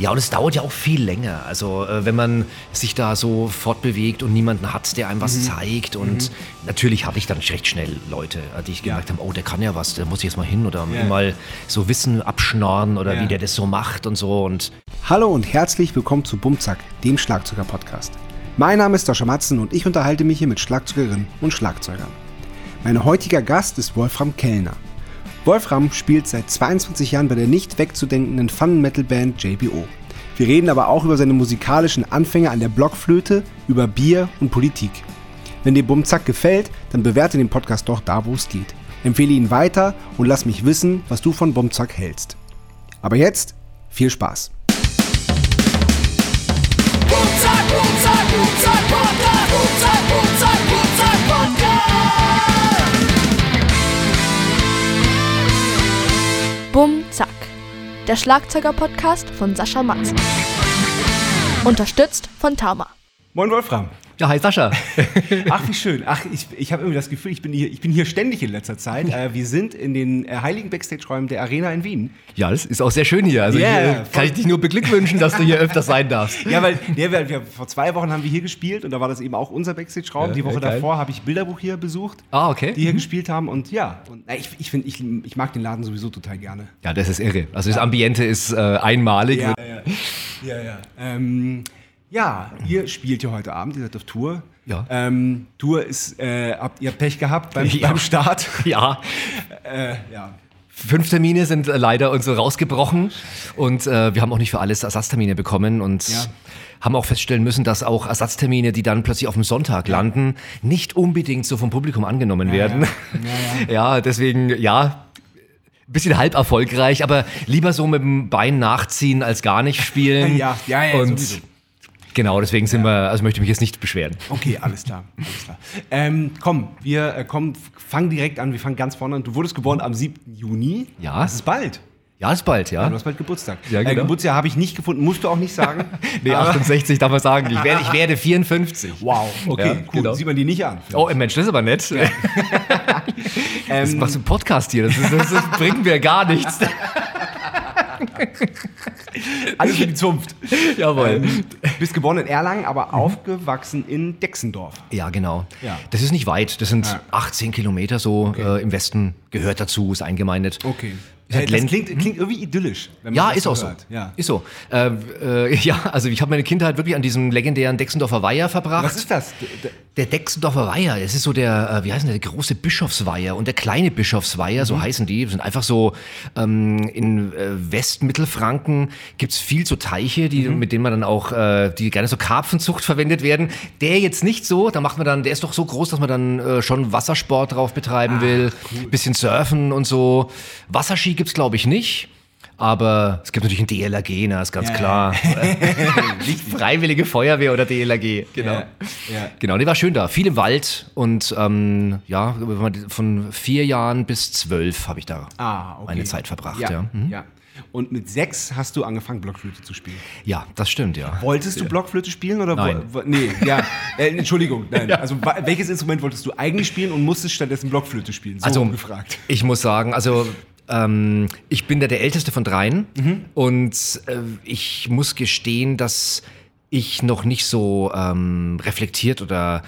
Ja, und es dauert ja auch viel länger. Also wenn man sich da so fortbewegt und niemanden hat, der einem was zeigt. Und natürlich hatte ich dann recht schnell Leute, die ich gemerkt habe, oh, der kann ja was, da muss ich jetzt mal hin oder mal so Wissen abschnorren oder wie der das so macht und so. Und hallo und herzlich willkommen zu BummZack, dem Schlagzeuger-Podcast. Mein Name ist Sascha Matzen und ich unterhalte mich hier mit Schlagzeugerinnen und Schlagzeugern. Mein heutiger Gast ist Wolfram Kellner. Wolfram spielt seit 22 Jahren bei der nicht wegzudenkenden Fun-Metal-Band JBO. Wir reden aber auch über seine musikalischen Anfänge an der Blockflöte, über Bier und Politik. Wenn dir BummZack gefällt, dann bewerte den Podcast doch da, wo es geht. Empfehle ihn weiter und lass mich wissen, was du von BummZack hältst. Aber jetzt viel Spaß. BummZack, der Schlagzeuger-Podcast von Sascha Matzen. Unterstützt von Tama. Moin Wolfram. Ja, hi Sascha. Ach, wie schön. Ach, ich habe irgendwie das Gefühl, ich bin hier ständig in letzter Zeit. Wir sind in den heiligen Backstage-Räumen der Arena in Wien. Ja, das ist auch sehr schön hier. Also hier kann ich dich nur beglückwünschen, dass du hier öfter sein darfst. Ja, weil vor 2 Wochen haben wir hier gespielt und da war das eben auch unser Backstage-Raum. Ja, die Woche davor habe ich Bilderbuch hier besucht, die hier gespielt haben. Und ja, ich mag den Laden sowieso total gerne. Ja, das ist irre. Also das Ambiente ist einmalig. Ja. Ja, ihr spielt ja heute Abend, ihr seid auf Tour. Ja. Tour ist, ihr habt Pech gehabt beim Start. Ja. 5 Termine sind leider uns so rausgebrochen und wir haben auch nicht für alles Ersatztermine bekommen und haben auch feststellen müssen, dass auch Ersatztermine, die dann plötzlich auf dem Sonntag landen, nicht unbedingt so vom Publikum angenommen werden. Ja, deswegen, bisschen halb erfolgreich, aber lieber so mit dem Bein nachziehen als gar nicht spielen. Ja, und sowieso. Genau, deswegen sind wir, also möchte ich mich jetzt nicht beschweren. Okay, alles klar. Wir fangen direkt an, wir fangen ganz vorne an. Du wurdest geboren am 7. Juni. Ja. Das ist bald. Ja, das ist bald, ja. Du hast bald Geburtstag. Ja, genau. Geburtstag habe ich nicht gefunden, musst du auch nicht sagen. 68 darf man sagen. Ich werde 54. Wow, okay, ja, cool. Genau. Sieht man die nicht an. Oh, Mensch, das ist aber nett. Ja. Das machst du einen Podcast hier, das bringt mir gar nichts. Alles für die Zunft. Jawohl. Bist geboren in Erlangen, aber aufgewachsen in Dechsendorf. Ja, genau. Ja. Das ist nicht weit. Das sind 18 Kilometer so im Westen. Gehört dazu, ist eingemeindet. Okay. Das klingt irgendwie idyllisch. Wenn man das so hört. Ja, ist auch so. Also ich habe meine Kindheit wirklich an diesem legendären Dechsendorfer Weiher verbracht. Was ist das? Der Dechsendorfer Weiher, das ist so der, wie heißt der große Bischofsweiher und der kleine Bischofsweiher, so heißen die. Das sind einfach so, in Westmittelfranken gibt's viel so Teiche, die, mit denen man dann auch, die gerne so Karpfenzucht verwendet werden. Der jetzt nicht so, da macht man dann, der ist doch so groß, dass man dann schon Wassersport drauf betreiben will. Cool. Bisschen surfen und so. Wasserski gibt es, glaube ich, nicht. Aber es gibt natürlich ein DLRG, na, ist ganz klar. Nicht Freiwillige Feuerwehr oder DLRG, genau. Genau, die war schön da. Viel im Wald und von 4 Jahren bis 12 habe ich da meine Zeit verbracht. Und mit 6 hast du angefangen, Blockflöte zu spielen. Ja, das stimmt, ja. Wolltest du Blockflöte spielen? Oder nein. Entschuldigung, nein. Ja. Also welches Instrument wolltest du eigentlich spielen und musstest stattdessen Blockflöte spielen? So also, gefragt. Ich muss sagen, ich bin der Älteste von 3 und ich muss gestehen, dass ich noch nicht so reflektiert oder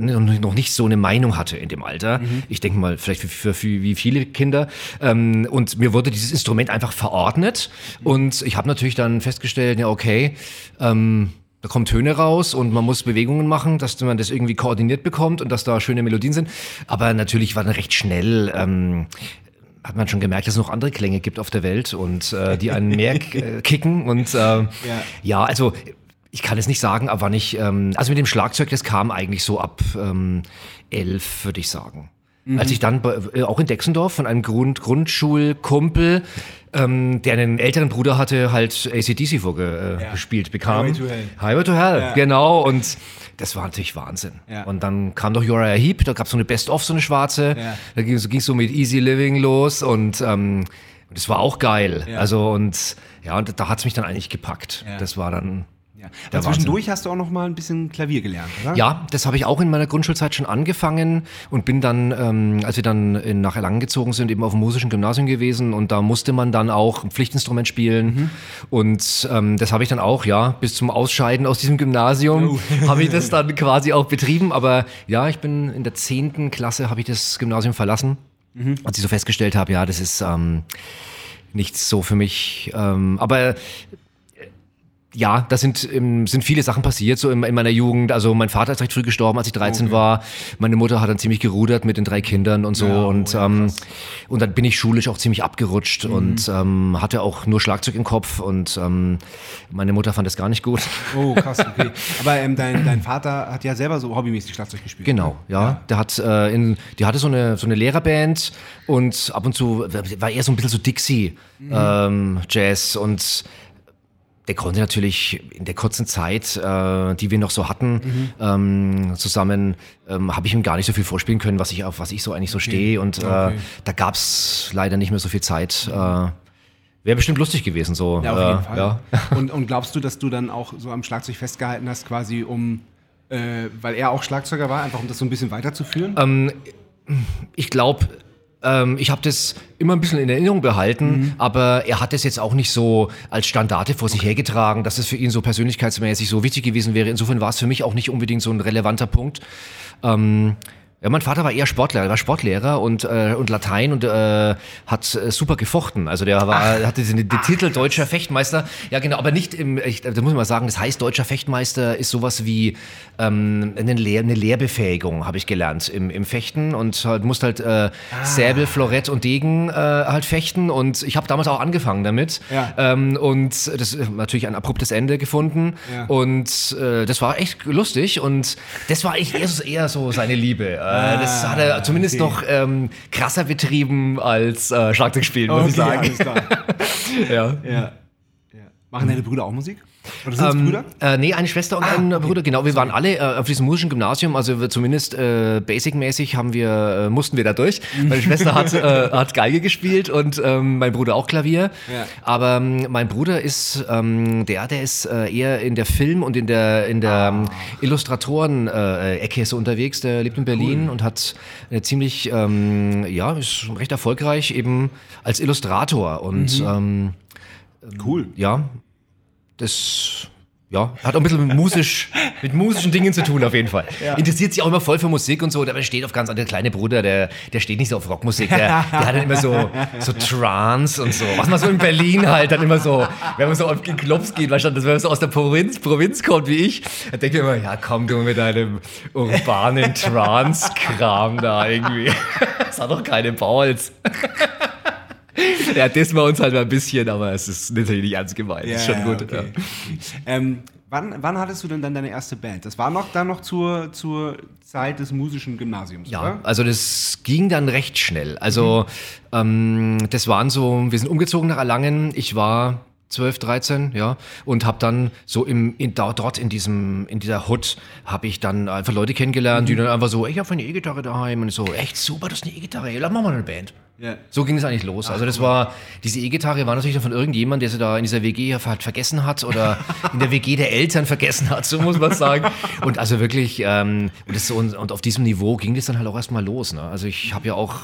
noch nicht so eine Meinung hatte in dem Alter. Ich denke mal, vielleicht wie viele Kinder. Und mir wurde dieses Instrument einfach verordnet. Und ich habe natürlich dann festgestellt, da kommen Töne raus und man muss Bewegungen machen, dass man das irgendwie koordiniert bekommt und dass da schöne Melodien sind. Aber natürlich war dann recht schnell... hat man schon gemerkt, dass es noch andere Klänge gibt auf der Welt und die einen mehr kicken. Und also ich kann es nicht sagen, aber nicht. Also mit dem Schlagzeug, das kam eigentlich so ab 11, würde ich sagen. Als ich dann auch in Dechsendorf von einem Grundschulkumpel, der einen älteren Bruder hatte, halt AC/DC vorgespielt bekam. Highway to Hell, genau. Und das war natürlich Wahnsinn. Ja. Und dann kam doch Uriah Heep, da gab es so eine Best-of, so eine schwarze. Ja. Da ging es so mit Easy Living los und das war auch geil. Ja. Also und da hat es mich dann eigentlich gepackt. Ja. Das war dann... Ja, zwischendurch hast du auch noch mal ein bisschen Klavier gelernt, oder? Ja, das habe ich auch in meiner Grundschulzeit schon angefangen und bin dann, als wir dann nach Erlangen gezogen sind, eben auf dem musischen Gymnasium gewesen und da musste man dann auch ein Pflichtinstrument spielen und das habe ich dann auch, bis zum Ausscheiden aus diesem Gymnasium habe ich das dann quasi auch betrieben, aber ja, ich bin in der 10. Klasse, habe ich das Gymnasium verlassen, als ich so festgestellt habe, das ist nichts so für mich, aber ja, da sind viele Sachen passiert, so in meiner Jugend. Also mein Vater ist recht früh gestorben, als ich 13 war. Meine Mutter hat dann ziemlich gerudert mit den 3 Kindern und so. Ja, und dann bin ich schulisch auch ziemlich abgerutscht und hatte auch nur Schlagzeug im Kopf. Und meine Mutter fand das gar nicht gut. Oh, krass, okay. Aber dein Vater hat ja selber so hobbymäßig Schlagzeug gespielt. Genau, ja. Die hatte so eine Lehrerband und ab und zu war eher so ein bisschen so Dixie, Jazz und... Der konnte natürlich in der kurzen Zeit, die wir noch so hatten, zusammen, habe ich ihm gar nicht so viel vorspielen können, auf was ich so eigentlich so stehe. Und da gab's leider nicht mehr so viel Zeit. Wäre bestimmt lustig gewesen, so. Ja, auf jeden Fall. Ja. Und glaubst du, dass du dann auch so am Schlagzeug festgehalten hast, quasi weil er auch Schlagzeuger war, einfach um das so ein bisschen weiterzuführen? Ich glaube... Ich habe das immer ein bisschen in Erinnerung behalten, aber er hat das jetzt auch nicht so als Standarte vor sich hergetragen, dass es für ihn so persönlichkeitsmäßig so wichtig gewesen wäre. Insofern war es für mich auch nicht unbedingt so ein relevanter Punkt. Ja, mein Vater war eher Sportler, er war Sportlehrer und Latein und hat super gefochten. Also hatte den Titel deutscher Fechtmeister. Ja, genau, aber nicht da muss ich mal sagen, das heißt deutscher Fechtmeister ist sowas wie eine Lehrbefähigung, habe ich gelernt im Fechten und musst halt Säbel, Florett und Degen halt fechten und ich habe damals auch angefangen damit und das ist natürlich ein abruptes Ende gefunden und das war echt lustig und das war echt eher so seine Liebe. Das hat er zumindest noch krasser betrieben als Schlagzeugspielen, muss ich sagen. Alles klar. Ja. Machen deine Brüder auch Musik? Oder sind es Brüder? Nee, eine Schwester und ein Bruder, genau. Wir waren alle auf diesem musischen Gymnasium, also zumindest basic-mäßig mussten wir da durch. Meine Schwester hat Geige gespielt und mein Bruder auch Klavier. Ja. Aber mein Bruder ist, der ist eher in der Film- und in der Illustratoren-Ecke so unterwegs. Der lebt in Berlin und hat eine ziemlich, ist recht erfolgreich eben als Illustrator und cool. Ja, das hat auch ein bisschen mit musischen Dingen zu tun auf jeden Fall. Ja. Interessiert sich auch immer voll für Musik und so, aber steht auf ganz andere, der kleine Bruder, der steht nicht so auf Rockmusik, der hat dann immer so Trance und so, was man so in Berlin halt dann immer so, wenn man so auf den Klops geht, weil wenn man so aus der Provinz kommt wie ich, dann denkt man immer, ja komm du mit deinem urbanen Trance-Kram da irgendwie. Das hat doch keine Balls. Ja, das war uns halt mal ein bisschen, aber es ist natürlich nicht ernst gemeint. Ja, ist schon gut. Okay. Ja. Wann hattest du denn dann deine erste Band? Das war noch zur Zeit des musischen Gymnasiums, oder? Also das ging dann recht schnell. Also wir sind umgezogen nach Erlangen. Ich war 12, 13, und habe dann so in dieser Hood habe ich dann einfach Leute kennengelernt, die dann einfach so, ich habe eine E-Gitarre daheim und so, echt super, das ist eine E-Gitarre, lass mal eine Band. Yeah. So ging es eigentlich los. Also das war, diese E-Gitarre war natürlich von irgendjemand, der sie da in dieser WG halt vergessen hat oder in der WG der Eltern vergessen hat, so muss man sagen. Und also wirklich, und auf diesem Niveau ging das dann halt auch erstmal los. Ne? Also ich habe ja auch,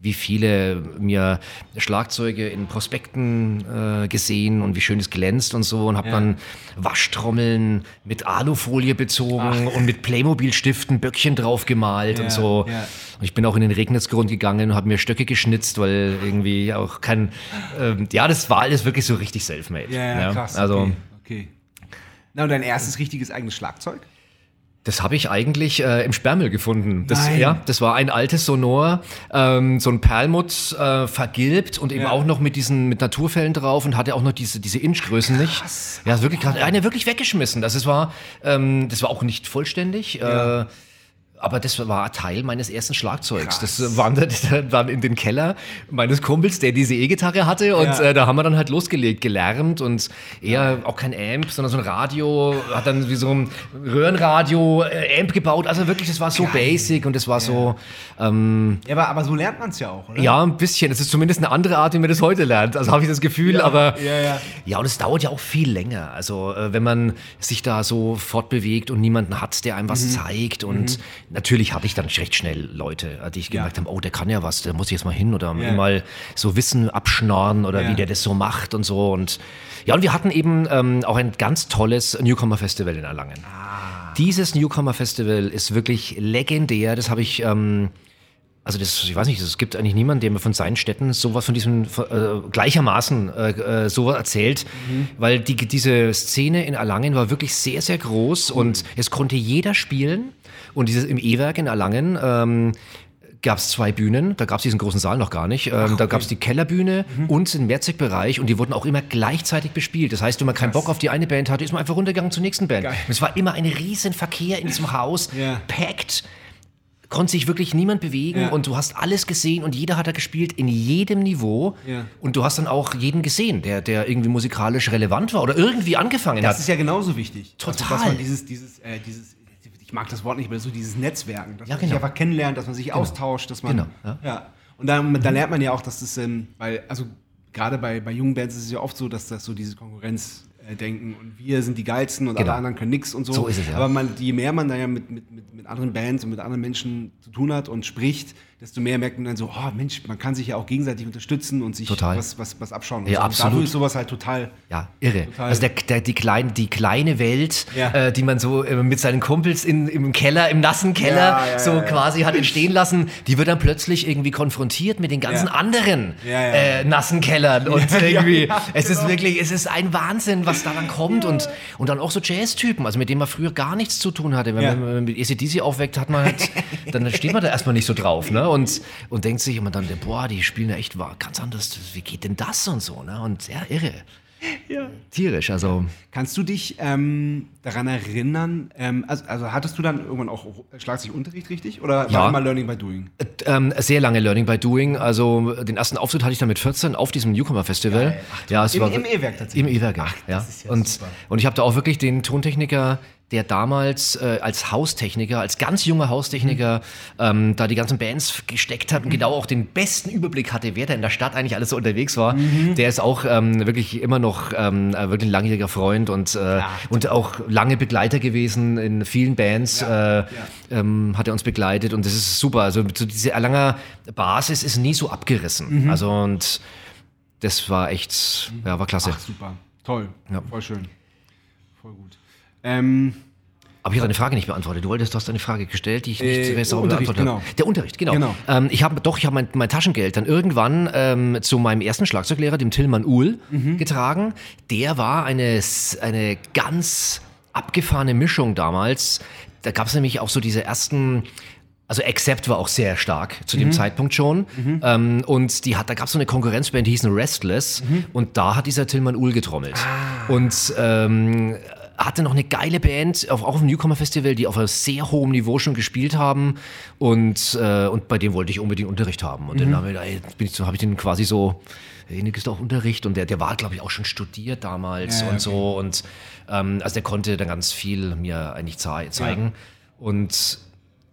wie viele mir Schlagzeuge in Prospekten gesehen und wie schön es glänzt und so und habe dann Waschtrommeln mit Alufolie bezogen und mit Playmobil-Stiften Böckchen drauf gemalt und so. Ja. Und ich bin auch in den Regnitzgrund gegangen und habe mir Stöcke geschnitzt, weil irgendwie auch kein... das war alles wirklich so richtig selfmade. Ja, krass. Also, okay. Na, und dein erstes richtiges eigenes Schlagzeug? Das habe ich eigentlich im Sperrmüll gefunden. Das war ein altes Sonor, so ein Perlmutt vergilbt und eben auch noch mit Naturfällen drauf und hatte auch noch diese Inchgrößen nicht. Ja, wirklich krass. Eine wirklich weggeschmissen. Das war auch nicht vollständig. Aber das war Teil meines ersten Schlagzeugs. Krass. Das wanderte dann in den Keller meines Kumpels, der diese E-Gitarre hatte. Und da haben wir dann halt losgelegt, gelärmt und eher auch kein Amp, sondern so ein Radio. Hat dann wie so ein Röhrenradio Amp gebaut. Also wirklich, das war so basic und das war so... aber so lernt man es ja auch, oder? Ja, ein bisschen. Es ist zumindest eine andere Art, wie man das heute lernt. Also habe ich das Gefühl, und es dauert ja auch viel länger. Also wenn man sich da so fortbewegt und niemanden hat, der einem was zeigt und... Natürlich hatte ich dann recht schnell Leute, die ich gemerkt habe, oh, der kann ja was, der muss ich jetzt mal hin oder mal so Wissen abschnorren oder wie der das so macht und so. Und ja, und wir hatten eben auch ein ganz tolles Newcomer-Festival in Erlangen. Ah. Dieses Newcomer-Festival ist wirklich legendär, das habe ich... ich weiß nicht, es gibt eigentlich niemanden, der mir von seinen Städten sowas von diesem, gleichermaßen sowas erzählt, weil diese Szene in Erlangen war wirklich sehr, sehr groß und es konnte jeder spielen und im E-Werk in Erlangen gab es 2 Bühnen, da gab es diesen großen Saal noch gar nicht, da gab es die Kellerbühne und den Mehrzweckbereich und die wurden auch immer gleichzeitig bespielt, das heißt, wenn man keinen Bock auf die eine Band hatte, ist man einfach runtergegangen zur nächsten Band. Und es war immer ein riesen Verkehr in diesem Haus, packt. Konnte sich wirklich niemand bewegen und du hast alles gesehen und jeder hat da gespielt in jedem Niveau und du hast dann auch jeden gesehen, der irgendwie musikalisch relevant war oder irgendwie angefangen hat. Das ist ja genauso wichtig. Total. Dass man dieses ich mag das Wort nicht, aber so dieses Netzwerken, dass man sich einfach kennenlernt, dass man sich austauscht, dass man und dann lernt man ja auch, dass das weil also gerade bei jungen Bands ist es ja oft so, dass das so diese Konkurrenz denken und wir sind die Geilsten und alle anderen können nichts und so. So ist es, aber je mehr man da ja mit anderen Bands und mit anderen Menschen zu tun hat und spricht, desto mehr merkt man dann so, oh Mensch, man kann sich ja auch gegenseitig unterstützen und sich was abschauen. Ja, und absolut. Dadurch ist sowas halt total... Ja, irre. Total also die kleine Welt, die man so mit seinen Kumpels im Keller, im nassen Keller quasi hat entstehen lassen, die wird dann plötzlich irgendwie konfrontiert mit den ganzen anderen nassen Kellern und irgendwie, ist wirklich, es ist ein Wahnsinn, was da dann kommt und dann auch so Jazz-Typen, also mit denen man früher gar nichts zu tun hatte. Wenn man mit AC/DC aufweckt, hat man halt, dann steht man da erstmal nicht so drauf, ne? Und denkt sich immer dann, boah, die spielen ja echt ganz anders, wie geht denn das und so, ne? Und sehr irre. Ja. Tierisch, also. Kannst du dich daran erinnern, also hattest du dann irgendwann auch Schlagzeugunterricht, richtig? Oder war immer Learning by Doing? Sehr lange Learning by Doing, also den ersten Auftritt hatte ich dann mit 14 auf diesem Newcomer-Festival. Im E-Werk tatsächlich? Im E-Werk, das ist ja super. Und ich habe da auch wirklich den Tontechniker... der damals als ganz junger Haustechniker, da die ganzen Bands gesteckt hat und genau auch den besten Überblick hatte, wer da in der Stadt eigentlich alles so unterwegs war, der ist auch wirklich immer noch wirklich ein langjähriger Freund und auch lange Begleiter gewesen in vielen Bands, hat er uns begleitet und das ist super. Also diese Erlanger Basis ist nie so abgerissen. Also und das war echt, war klasse. Ach, super, toll, voll schön, voll gut. Aber ich habe deine Frage nicht beantwortet. Du hast eine Frage gestellt, die ich nicht sauber beantwortet habe. Der Unterricht, genau. Ich habe mein Taschengeld dann irgendwann zu meinem ersten Schlagzeuglehrer, dem Tillmann Uhl, getragen. Der war eine ganz abgefahrene Mischung damals. Da gab es nämlich auch so diese ersten... Also Accept war auch sehr stark zu dem Zeitpunkt schon. Und da gab es so eine Konkurrenzband, die hießen Restless. Und da hat dieser Tillmann Uhl getrommelt. Und... hatte noch eine geile Band, auch auf dem Newcomer-Festival, die auf einem sehr hohen Niveau schon gespielt haben und bei dem wollte ich unbedingt Unterricht haben. Und dann habe ich den quasi so, hey, du kriegst auch Unterricht und der war, glaube ich, auch schon studiert damals so und also der konnte dann ganz viel mir eigentlich zeigen. Und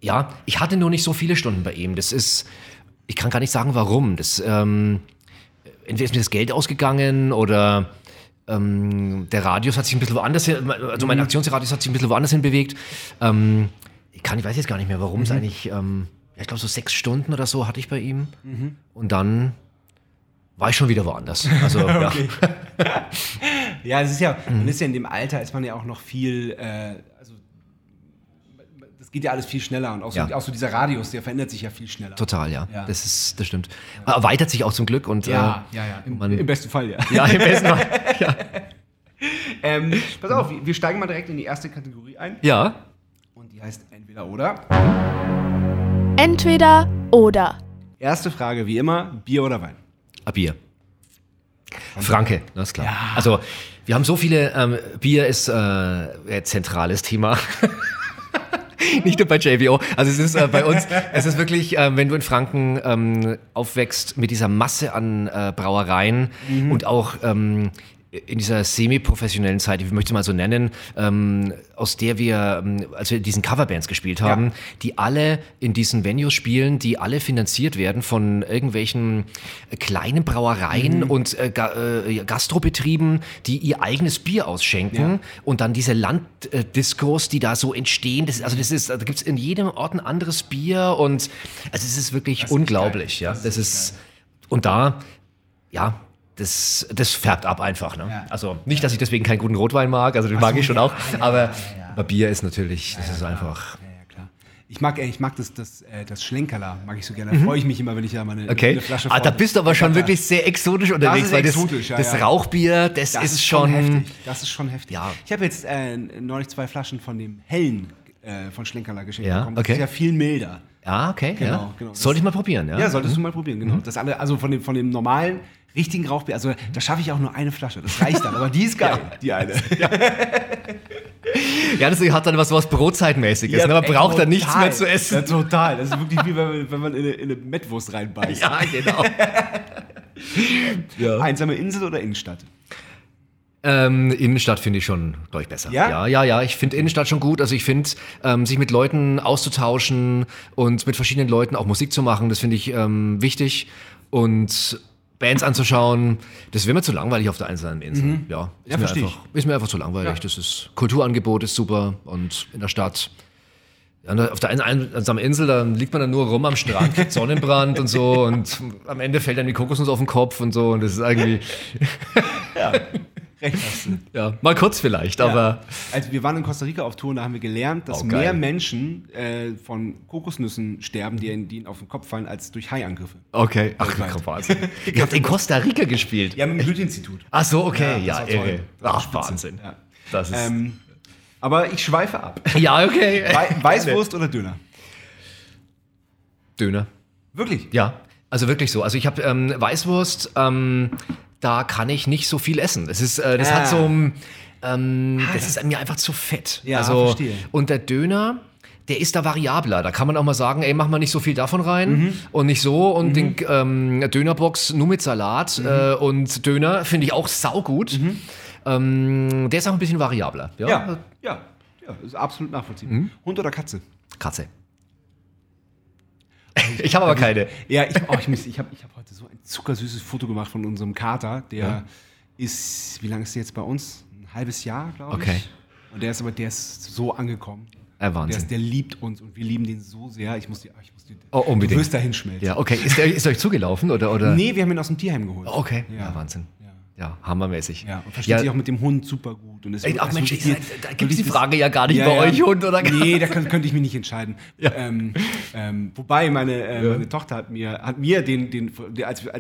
ja, ich hatte nur nicht so viele Stunden bei ihm. Ich kann gar nicht sagen, warum. Entweder ist mir das Geld ausgegangen oder... der Radius hat sich ein bisschen woanders hin, also mein Aktionsradius hat sich ein bisschen woanders hin bewegt. Ich weiß jetzt gar nicht mehr, warum es eigentlich, ich glaube so 6 Stunden oder so hatte ich bei ihm und dann war ich schon wieder woanders. Also, ja, es ist ja, man ist ja in dem Alter, ist man ja auch noch viel, geht ja alles viel schneller und auch so dieser Radius, der verändert sich ja viel schneller. Total, das stimmt. Man erweitert sich auch zum Glück und im besten Fall, im besten Fall, pass auf, wir steigen mal direkt in die erste Kategorie ein. Ja. Und die heißt Entweder oder. Entweder oder. Erste Frage, wie immer, Bier oder Wein? Bier. Franke, das ist klar. Ja. Also, wir haben so viele, Bier ist ein zentrales Thema. Nicht nur bei JBO. Also es ist bei uns, es ist wirklich, wenn du in Franken aufwächst mit dieser Masse an Brauereien und auch in dieser semi-professionellen Zeit, ich möchte es mal so nennen, aus der wir, als wir diesen Coverbands gespielt haben, die alle in diesen Venues spielen, die alle finanziert werden von irgendwelchen kleinen Brauereien und Gastrobetrieben, die ihr eigenes Bier ausschenken und dann diese Landdiscos, die da so entstehen, da gibt es in jedem Ort ein anderes Bier und also es ist wirklich das unglaublich. Ist ja. Das ist, und da, ja, Das färbt ab einfach. Ne? Ja. Also nicht, dass ich deswegen keinen guten Rotwein mag, also den mag ich schon auch, aber Bier ist natürlich, das ist einfach... Ich mag das Schlenkerla, mag ich so gerne. Da freue ich mich immer, wenn ich da mal eine Flasche da bist du aber schon wirklich sehr exotisch unterwegs. Das ist exotisch, weil das Rauchbier, das ist schon... Das ist schon heftig. Ja. Ich habe jetzt neulich 2 Flaschen von dem Hellen von Schlenkerla geschenkt bekommen. Das ist ja viel milder. Ah, okay. Genau. Sollte ich mal probieren, ja? Ja, solltest du mal probieren, genau. Das andere, also von dem normalen, richtigen Rauchbier, also da schaffe ich auch nur eine Flasche, das reicht dann, aber die ist geil, die eine. Ja, das hat dann was Brotzeitmäßiges, ne? Man braucht dann nichts mehr zu essen. Ja, total, das ist wirklich wie wenn man in eine Mettwurst reinbeißt. Ja, genau. Einsame Insel oder Innenstadt? Innenstadt finde ich schon, glaube ich, besser. Ja? Ja, ich finde Innenstadt schon gut. Also ich finde, sich mit Leuten auszutauschen und mit verschiedenen Leuten auch Musik zu machen, das finde ich wichtig. Und Bands anzuschauen, das wäre mir zu langweilig auf der einzelnen Insel. Mhm. Ja, ist mir einfach zu langweilig. Ja. Das ist, Kulturangebot ist super und in der Stadt... Auf der einsamen Insel, da liegt man dann nur rum am Strand, kriegt Sonnenbrand und so und am Ende fällt dann die Kokosnuss auf den Kopf und so und das ist irgendwie... Ja, recht hast du. Ja, mal kurz vielleicht, aber... Also wir waren in Costa Rica auf Tour und da haben wir gelernt, dass mehr Menschen von Kokosnüssen sterben, die ihnen auf den Kopf fallen, als durch Haiangriffe. Okay, Wahnsinn. Ihr habt in Costa Rica gespielt? Ja, mit dem Blüteinstitut. Ach so, okay, ja irre. Ach, Wahnsinn. Ja. Das ist... aber ich schweife ab. Ja, okay. Weißwurst oder Döner? Döner. Wirklich? Ja, also wirklich so. Also ich habe Weißwurst, da kann ich nicht so viel essen. Das ist, das hat so ein, das ist mir einfach zu fett. Ja, also, verstehe. Und der Döner... Der ist da variabler. Da kann man auch mal sagen, ey, mach mal nicht so viel davon rein und nicht so. Und den Dönerbox nur mit Salat und Döner finde ich auch saugut. Der ist auch ein bisschen variabler. Ja, ist absolut nachvollziehbar. Hund oder Katze? Katze. Ich habe aber keine. Ja, ich hab heute so ein zuckersüßes Foto gemacht von unserem Kater. Der ist, wie lange ist der jetzt bei uns? Ein halbes Jahr, glaube ich. Okay. Und der ist so angekommen. Wahnsinn. Der liebt uns und wir lieben den so sehr. Ich muss die unbedingt. Du wirst da hinschmelzen. Ja, okay. Ist er euch zugelaufen? Oder? Nee, wir haben ihn aus dem Tierheim geholt. Okay, ja Wahnsinn. Ja, hammermäßig. Ja, und versteht sich auch mit dem Hund super gut. Und ach Mensch, da gibt es die Frage ja gar nicht bei euch, Hund oder Katze. Nee, da könnte ich mich nicht entscheiden. Ja. Wobei meine Tochter hat mir als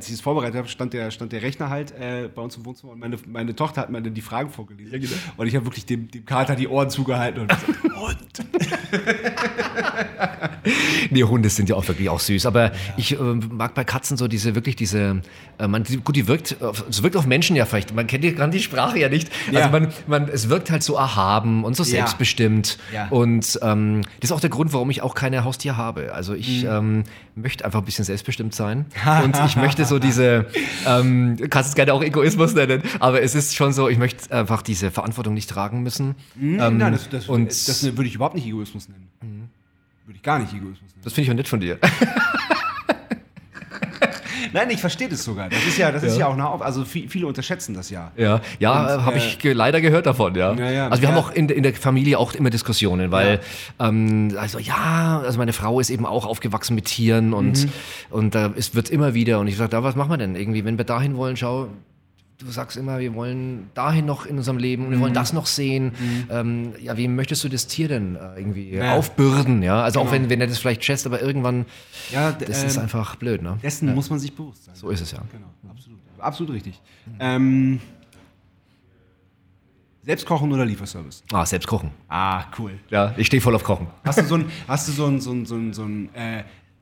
ich es vorbereitet habe, stand der Rechner halt bei uns im Wohnzimmer und meine Tochter hat mir dann die Fragen vorgelesen. Ja, genau. Und ich habe wirklich dem Kater die Ohren zugehalten und gesagt, Hund! Nee, Hunde sind ja auch wirklich auch süß, aber ich mag bei Katzen so es wirkt auf Menschen ja vielleicht, man kennt ja gerade die Sprache ja nicht, also es wirkt halt so erhaben und so selbstbestimmt und das ist auch der Grund, warum ich auch keine Haustier habe, also ich möchte einfach ein bisschen selbstbestimmt sein und ich möchte so diese, kannst es gerne auch Egoismus nennen, aber es ist schon so, ich möchte einfach diese Verantwortung nicht tragen müssen. Nein, das würde ich überhaupt nicht Egoismus nennen. Würde ich gar nicht Egoismus nennen. Das finde ich auch nett von dir. Nein, ich verstehe das sogar. Das ist ja auch nah. Also viele unterschätzen das ja. Ja, habe ich leider gehört davon. Ja. Also wir haben auch in der Familie auch immer Diskussionen, weil also meine Frau ist eben auch aufgewachsen mit Tieren und da wird immer wieder und ich sage, was machen wir denn irgendwie, wenn wir dahin wollen, schau. Du sagst immer, wir wollen dahin noch in unserem Leben und wir wollen das noch sehen. Wem möchtest du das Tier denn irgendwie aufbürden? Ja? Also auch wenn er das vielleicht schätzt, aber irgendwann, das ist einfach blöd. Ne? Dessen muss man sich bewusst sein. So ist es ja. Genau, absolut richtig. Selbstkochen oder Lieferservice? Ah, Selbstkochen. Ah, cool. Ja, ich stehe voll auf Kochen. Hast du so ein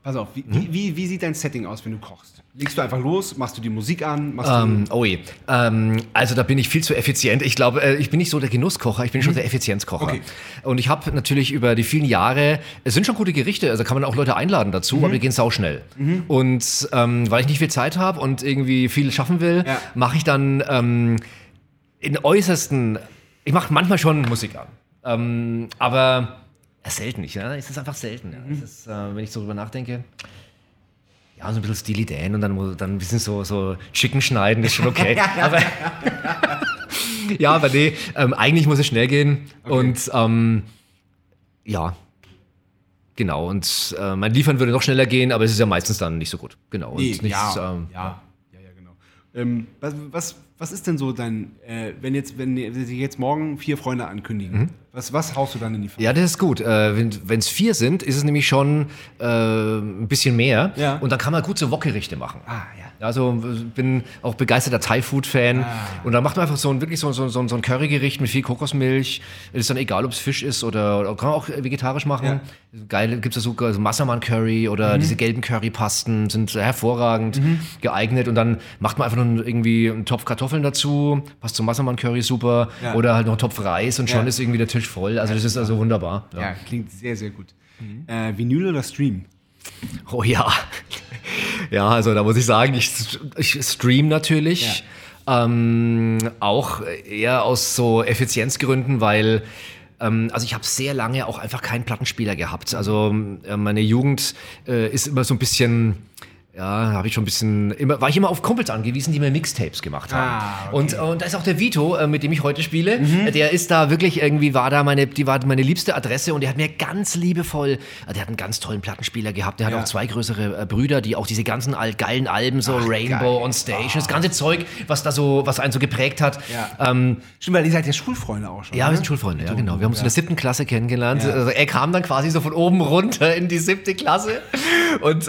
Pass auf, wie sieht dein Setting aus, wenn du kochst? Legst du einfach los, machst du die Musik an? Also da bin ich viel zu effizient. Ich glaube, ich bin nicht so der Genusskocher, ich bin schon der Effizienzkocher. Okay. Und ich habe natürlich über die vielen Jahre, es sind schon gute Gerichte, also kann man auch Leute einladen dazu, aber die gehen sauschnell. Und weil ich nicht viel Zeit habe und irgendwie viel schaffen will, mache ich dann ich mache manchmal schon Musik an, aber... Selten nicht, ne? Es ist einfach selten. Ja. Es ist, wenn ich so drüber nachdenke, ja, so ein bisschen Steely Dan und dann ein bisschen so Chicken schneiden, ist schon okay. aber nee, eigentlich muss es schnell gehen. Okay. Und ja, genau. Und mein Liefern würde noch schneller gehen, aber es ist ja meistens dann nicht so gut. Genau. Und genau. Was ist denn so dein, wenn jetzt morgen 4 Freunde ankündigen, was haust du dann in die Pfanne? Ja, das ist gut. Wenn es 4 sind, ist es nämlich schon ein bisschen mehr. Ja. Und dann kann man gut so Wokgerichte machen. Ah, ja. Also bin auch begeisterter Thai-Food-Fan. Ah. Und dann macht man einfach so ein Currygericht mit viel Kokosmilch. Ist dann egal, ob es Fisch ist oder kann man auch vegetarisch machen. Ja. Geil, gibt es da sogar Massaman-Curry oder diese gelben Currypasten sind hervorragend geeignet. Und dann macht man einfach nur irgendwie einen Topf Kartoffeln dazu, passt zum Massaman-Curry super, oder halt noch einen Topf Reis und schon ist irgendwie der Tisch voll. Also das ist also wunderbar. Ja, klingt sehr, sehr gut. Vinyl oder Stream? Oh ja. Ja, also da muss ich sagen, ich stream natürlich. Ja. Auch eher aus so Effizienzgründen, weil also ich habe sehr lange auch einfach keinen Plattenspieler gehabt. Also meine Jugend ist immer so ein bisschen... Ja, war ich immer auf Kumpels angewiesen, die mir Mixtapes gemacht haben. Okay. Und da ist auch der Vito, mit dem ich heute spiele, der ist da wirklich irgendwie, war meine liebste Adresse und der hat mir ganz liebevoll, der hat einen ganz tollen Plattenspieler gehabt, der hat auch 2 größere Brüder, die auch diese ganzen geilen Alben, so Rainbow und Station, das ganze Zeug, was einen so geprägt hat. Ja. Stimmt, weil ihr seid ja Schulfreunde auch schon. Ja, wir sind Schulfreunde, ja genau. Wir haben uns in der 7. Klasse kennengelernt. Ja. Also, er kam dann quasi so von oben runter in die 7. Klasse und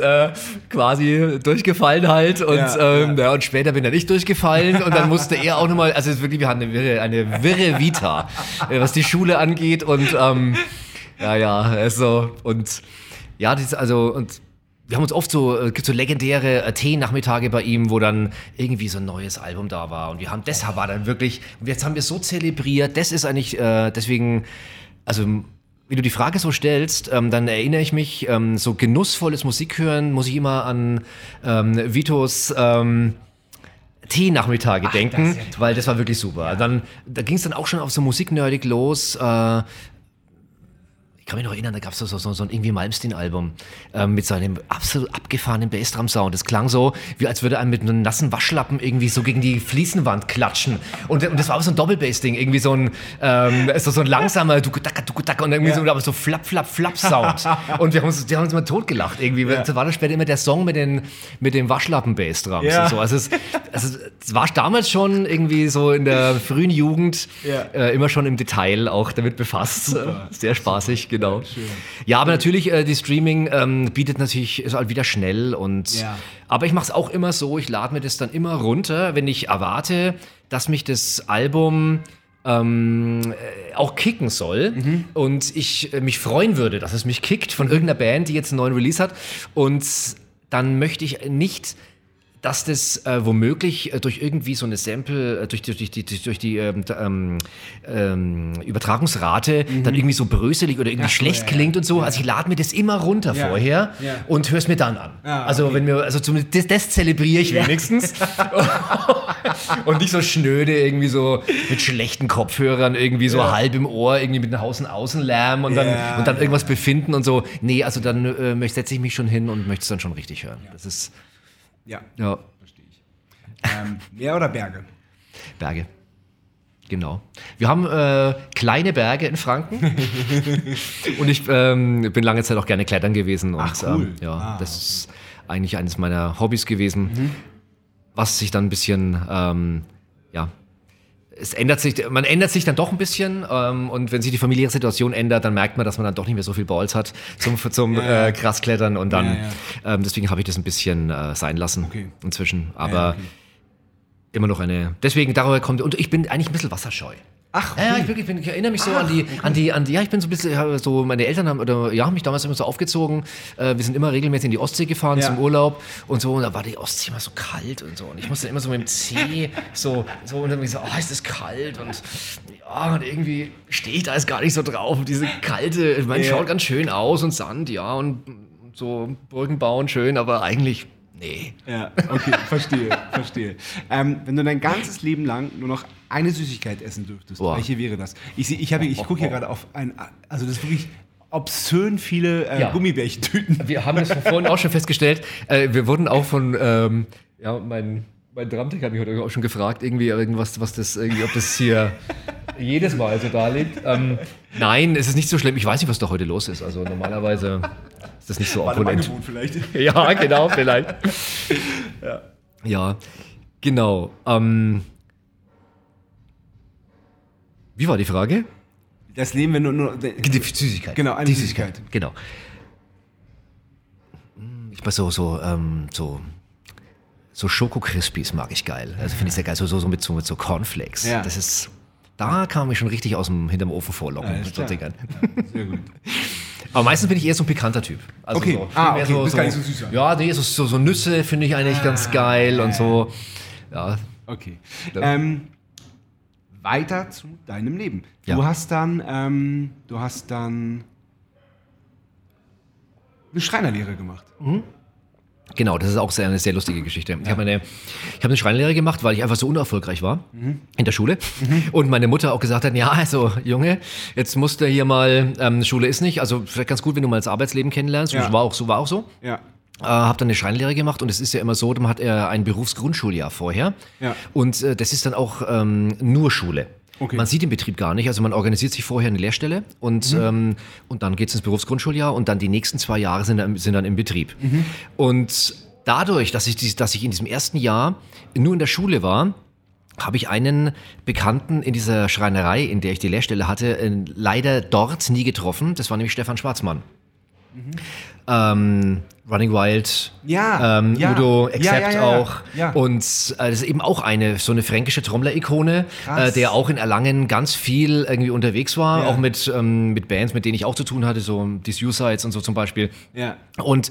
quasi durchgefallen halt und, und später bin dann ich durchgefallen und dann musste er auch nochmal, also wirklich, wir hatten eine wirre Vita, was die Schule angeht und wir haben uns oft gibt so legendäre Tee-Nachmittage bei ihm, wo dann irgendwie so ein neues Album da war und deshalb war dann wirklich, jetzt haben wir es so zelebriert, das ist eigentlich deswegen, also wie du die Frage so stellst, dann erinnere ich mich, so genussvolles Musikhören muss ich immer an Vitos Tee-Nachmittage denken, das weil das war wirklich super. Ja. Da ging es dann auch schon auf so musiknerdig los. Ich kann mich noch erinnern, da gab es so ein irgendwie Malmsteen-Album mit seinem absolut abgefahrenen Bassdrum-Sound. Das klang so, wie als würde einem mit einem nassen Waschlappen irgendwie so gegen die Fliesenwand klatschen. Und das war auch so ein Doppelbass-Ding, irgendwie so ein langsamer Duck-Duck-Duck und irgendwie so, aber so Flap-Flap-Flap-Sound. Und die haben uns mal totgelacht irgendwie. Ja. Das war dann später immer der Song mit dem Waschlappen-Bass-Drums und so. Also es war damals schon irgendwie so in der frühen Jugend immer schon im Detail auch damit befasst. Super. Sehr spaßig. Genau. Ja, aber natürlich, die Streaming bietet natürlich, ist halt wieder schnell und, aber ich mache es auch immer so, ich lade mir das dann immer runter, wenn ich erwarte, dass mich das Album auch kicken soll und ich mich freuen würde, dass es mich kickt von irgendeiner Band, die jetzt einen neuen Release hat und dann möchte ich nicht, dass das womöglich durch irgendwie so eine Sample, durch die Übertragungsrate dann irgendwie so bröselig oder irgendwie schlecht klingt und so. Ja. Also ich lade mir das immer runter vorher und höre es mir dann an. Ja, also wenn mir, also zumindest das zelebriere ich wenigstens. Und nicht so schnöde, irgendwie so mit schlechten Kopfhörern, irgendwie so halb im Ohr, irgendwie mit einem Außen-Lärm und dann irgendwas befinden und so. Nee, also dann setze ich mich schon hin und möchte es dann schon richtig hören. Ja. Das ist... Ja, verstehe ich. Meer oder Berge? Berge, genau. Wir haben kleine Berge in Franken und ich bin lange Zeit auch gerne klettern gewesen. Und, cool. Das ist eigentlich eines meiner Hobbys gewesen, was sich dann ein bisschen, man ändert sich dann doch ein bisschen und wenn sich die familiäre Situation ändert, dann merkt man, dass man dann doch nicht mehr so viel Balls hat zum Grassklettern und dann, deswegen habe ich das ein bisschen sein lassen inzwischen, aber immer noch deswegen, darüber kommt, und ich bin eigentlich ein bisschen wasserscheu. Ach, ja, ich erinnere mich so an die, ja, ich bin so ein bisschen, so meine Eltern haben, oder ja, haben mich damals immer so aufgezogen. Wir sind immer regelmäßig in die Ostsee gefahren zum Urlaub und so. Und da war die Ostsee immer so kalt und so. Und ich musste immer so mit dem Zeh so und dann bin ich so, oh, ist das kalt? Und ja, und irgendwie stehe ich da jetzt gar nicht so drauf. Und diese kalte, ich meine, schaut ganz schön aus und Sand, ja, und so Burgen bauen, schön, aber eigentlich... Nee. Ja, okay, verstehe. Wenn du dein ganzes Leben lang nur noch eine Süßigkeit essen dürftest, welche wäre das? Ich gucke hier gerade auf ein, also das ist wirklich obszön viele Gummibärchentüten. Wir haben das vorhin auch schon festgestellt. Wir wurden auch von, mein Drumtech hat mich heute auch schon gefragt, ob das hier jedes Mal so da liegt. Nein, es ist nicht so schlimm. Ich weiß nicht, was da heute los ist. Also normalerweise ist das nicht so opulent. Ja, genau, vielleicht. Ja, genau. Wie war die Frage? Das Leben, wenn nur die Süßigkeit. Genau, eine Süßigkeit. Genau. Ich war so Schoko-Crispies mag ich geil. Also finde ich sehr geil. So mit so Cornflakes. Ja. Das ist, da kam ich schon richtig aus dem hinterm Ofen vorlocken. Ja, mit so Dingern. Ja, sehr gut. Aber meistens bin ich eher so ein pikanter Typ. Also okay. Du bist gar nicht so süß. Ja, nee, so Nüsse finde ich eigentlich ganz geil und so. Ja. Okay. Weiter zu deinem Leben. Ja. Du hast dann eine Schreinerlehre gemacht. Mhm. Genau, das ist auch eine sehr lustige Geschichte. Ja. Ich habe eine Schreinerlehre gemacht, weil ich einfach so unerfolgreich war in der Schule. Mhm. Und meine Mutter auch gesagt hat, ja, also Junge, jetzt musst du hier mal, Schule ist nicht, also vielleicht ganz gut, wenn du mal das Arbeitsleben kennenlernst. Ja. War auch so. Ja. Habe dann eine Schreinerlehre gemacht und es ist ja immer so, man hat ein Berufsgrundschuljahr vorher und das ist dann auch nur Schule. Okay. Man sieht den Betrieb gar nicht, also man organisiert sich vorher eine Lehrstelle und dann geht's ins Berufsgrundschuljahr und dann die nächsten 2 Jahre sind dann im Betrieb. Mhm. Und dadurch, dass ich in diesem ersten Jahr nur in der Schule war, habe ich einen Bekannten in dieser Schreinerei, in der ich die Lehrstelle hatte, leider dort nie getroffen. Das war nämlich Stefan Schwarzmann. Mhm. Running Wild, Udo, Accept auch. Ja. Und das ist eben auch so eine fränkische Trommler-Ikone, der auch in Erlangen ganz viel irgendwie unterwegs war, auch mit Bands, mit denen ich auch zu tun hatte, so die Suicides und so zum Beispiel. Ja. Und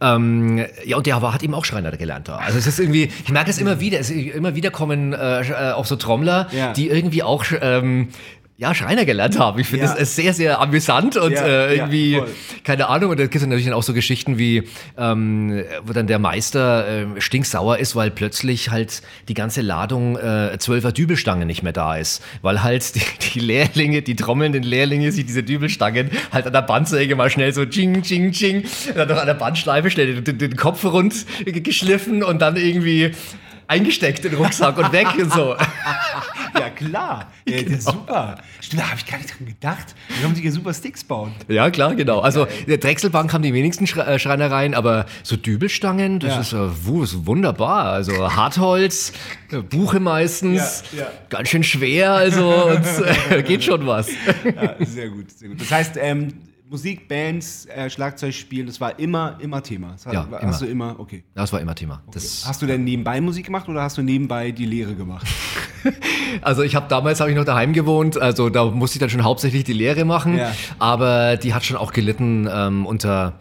und der hat eben auch Schreiner gelernt da. Also es ist irgendwie, ich merke das immer wieder, kommen auch so Trommler, die irgendwie auch Schreiner gelernt haben. Ich finde es sehr, sehr amüsant und irgendwie, keine Ahnung. Und da gibt es natürlich dann auch so Geschichten wie, wo dann der Meister stinksauer ist, weil plötzlich halt die ganze Ladung 12er Dübelstangen nicht mehr da ist. Weil halt die trommelnden Lehrlinge sich diese Dübelstangen halt an der Bandsäge mal schnell so ching, ching, ching, dann noch an der Bandschleife schnell den Kopf rund geschliffen und dann irgendwie eingesteckt in den Rucksack und weg und so. Ja, klar. Ja, genau. Das ist super. Stimmt, da habe ich gar nicht dran gedacht. Wir haben die ja super Sticks bauen. Ja, klar, genau. Also, der Drechselbank haben die wenigsten Schreinereien, aber so Dübelstangen, das ist wunderbar. Also, Hartholz, Buche meistens, ganz schön schwer, also, geht schon was. Ja, sehr gut. Das heißt, Musik, Bands, Schlagzeug spielen, das war immer Thema. Okay. Das war immer Thema. Okay. Hast du denn nebenbei Musik gemacht oder hast du nebenbei die Lehre gemacht? Also damals habe ich noch daheim gewohnt, also da musste ich dann schon hauptsächlich die Lehre machen, aber die hat schon auch gelitten unter,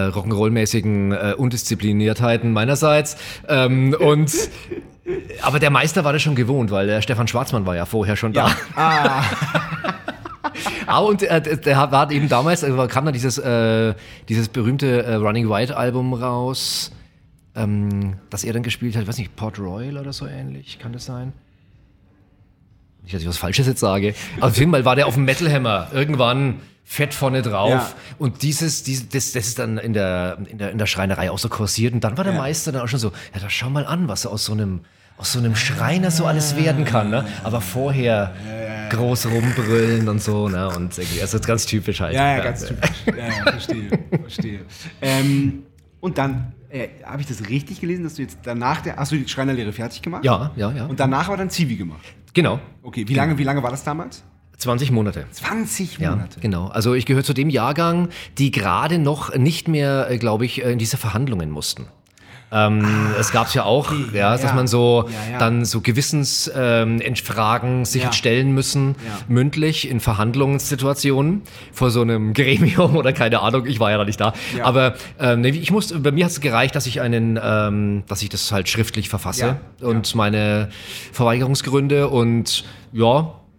Rock'n'Roll-mäßigen Undiszipliniertheiten meinerseits. Aber der Meister war das schon gewohnt, weil der Stefan Schwarzmann war ja vorher schon da. Und der war eben damals, kam dann dieses berühmte Running Wild Album raus, das er dann gespielt hat, ich weiß nicht, Port Royal oder so ähnlich, kann das sein? Nicht, dass ich was Falsches jetzt sage. Aber auf jeden Fall war der auf dem Metal Hammer irgendwann fett vorne drauf. Ja. Und das ist dann in der Schreinerei auch so kursiert. Und dann war der Meister dann auch schon so, ja, da schau mal an, was aus so einem Schreiner so alles werden kann, ne? Aber vorher groß rumbrüllen und so, ne? Und irgendwie, also ganz typisch halt. Ja, ganz typisch. Ja, verstehe. Und dann, habe ich das richtig gelesen, dass du jetzt danach hast du die Schreinerlehre fertig gemacht? Ja. Und danach war dann Zivi gemacht? Genau. Okay, wie lange war das damals? 20 Monate. 20 Monate? Ja, genau. Also ich gehöre zu dem Jahrgang, die gerade noch nicht mehr, glaube ich, in diese Verhandlungen mussten. Es gab es ja auch, okay, ja, dass man so dann so Gewissensfragen sich hat stellen müssen, mündlich in Verhandlungssituationen vor so einem Gremium oder keine Ahnung, ich war ja da nicht da. Ja. Aber ich musste, bei mir hat es gereicht, dass ich dass ich das halt schriftlich verfasse und meine Verweigerungsgründe und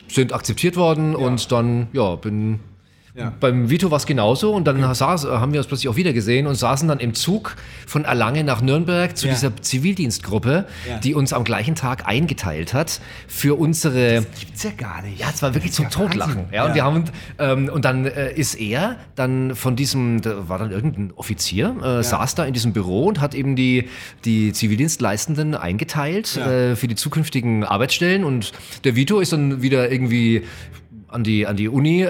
sind akzeptiert worden und dann bin beim Vito war es genauso und dann haben wir uns plötzlich auch wieder gesehen und saßen dann im Zug von Erlangen nach Nürnberg zu dieser Zivildienstgruppe, die uns am gleichen Tag eingeteilt hat für unsere... Das gibt's ja gar nicht. Ja, es war wirklich zum Totlachen. Ja, und wir haben und dann ist er dann von diesem, da war dann irgendein Offizier, saß da in diesem Büro und hat eben die Zivildienstleistenden eingeteilt für die zukünftigen Arbeitsstellen und der Vito ist dann wieder irgendwie an die Uni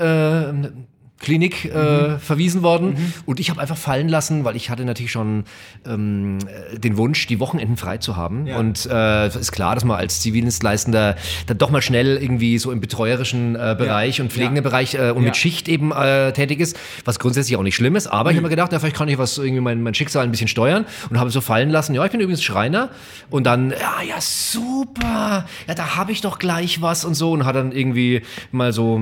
Klinik verwiesen worden und ich habe einfach fallen lassen, weil ich hatte natürlich schon den Wunsch, die Wochenenden frei zu haben und es ist klar, dass man als Zivildienstleistender dann doch mal schnell irgendwie so im betreuerischen Bereich und pflegenden Bereich und mit Schicht eben tätig ist, was grundsätzlich auch nicht schlimm ist, aber ich habe mir gedacht, vielleicht kann ich irgendwie mein Schicksal ein bisschen steuern und habe so fallen lassen, ich bin übrigens Schreiner und dann, super, da habe ich doch gleich was und so und hat dann irgendwie mal so,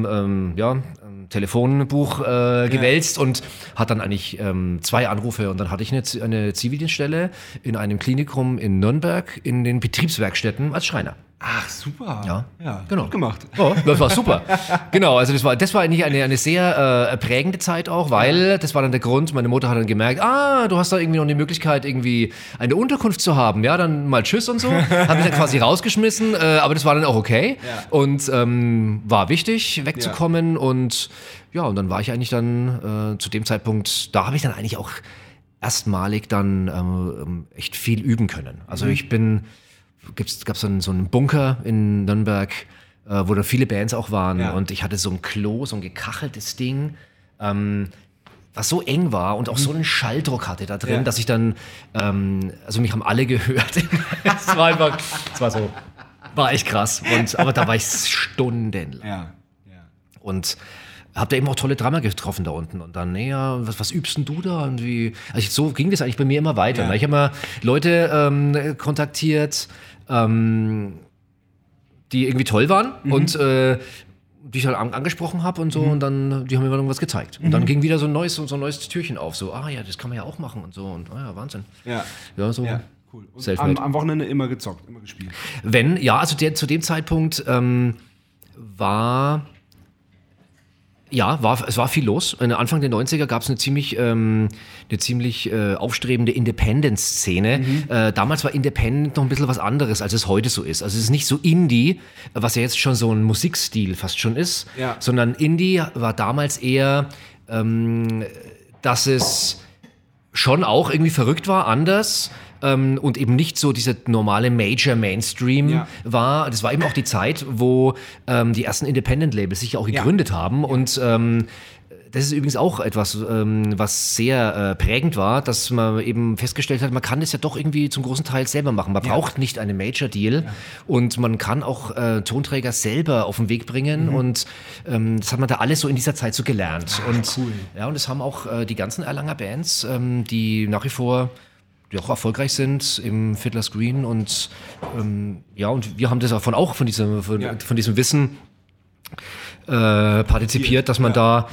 Telefonbuch gewälzt und hat dann eigentlich zwei Anrufe und dann hatte ich eine Zivildienststelle in einem Klinikum in Nürnberg in den Betriebswerkstätten als Schreiner. Ach, super. Ja, genau. Gut gemacht. Oh, das war super. Genau, also das war eigentlich eine sehr prägende Zeit auch, weil das war dann der Grund, meine Mutter hat dann gemerkt, du hast da irgendwie noch die Möglichkeit, irgendwie eine Unterkunft zu haben. Ja, dann mal tschüss und so. Hat mich dann quasi rausgeschmissen, aber das war dann auch okay. Ja. Und war wichtig, wegzukommen. Und dann war ich eigentlich dann zu dem Zeitpunkt, da habe ich dann eigentlich auch erstmalig dann echt viel üben können. Also ich bin... gab es dann so einen Bunker in Nürnberg, wo da viele Bands auch waren und ich hatte so ein Klo, so ein gekacheltes Ding, was so eng war und auch so einen Schalldruck hatte da drin, dass ich dann, mich haben alle gehört. Es war einfach, war echt krass. Aber da war ich stundenlang. Ja. Und hab da eben auch tolle Drummer getroffen da unten und dann, was übst denn du da und wie? Also so ging das eigentlich bei mir immer weiter. Ja. Ich habe mal Leute kontaktiert, die irgendwie toll waren und die ich halt angesprochen habe und so und dann, die haben mir dann irgendwas gezeigt. Und dann ging wieder so ein neues Türchen auf, so, das kann man ja auch machen und so und, Wahnsinn. Ja, cool. Und am Wochenende immer gezockt, immer gespielt? Wenn, zu dem Zeitpunkt es war viel los. Anfang der 90er gab es eine ziemlich aufstrebende Independent-Szene. Damals war Independent noch ein bisschen was anderes, als es heute so ist. Also es ist nicht so Indie, was ja jetzt schon so ein Musikstil fast schon ist, sondern Indie war damals eher, dass es schon auch irgendwie verrückt war, anders und eben nicht so dieser normale Major-Mainstream war. Das war eben auch die Zeit, wo die ersten Independent-Labels sich auch gegründet haben. Und das ist übrigens auch etwas, was sehr prägend war, dass man eben festgestellt hat, man kann das ja doch irgendwie zum großen Teil selber machen. Man braucht nicht einen Major-Deal und man kann auch Tonträger selber auf den Weg bringen. Und das hat man da alles so in dieser Zeit so gelernt. Cool. Ja, und das haben auch die ganzen Erlanger Bands, die nach wie vor... die auch erfolgreich sind im Fiddler's Green und und wir haben das von diesem Wissen partizipiert, dass man dass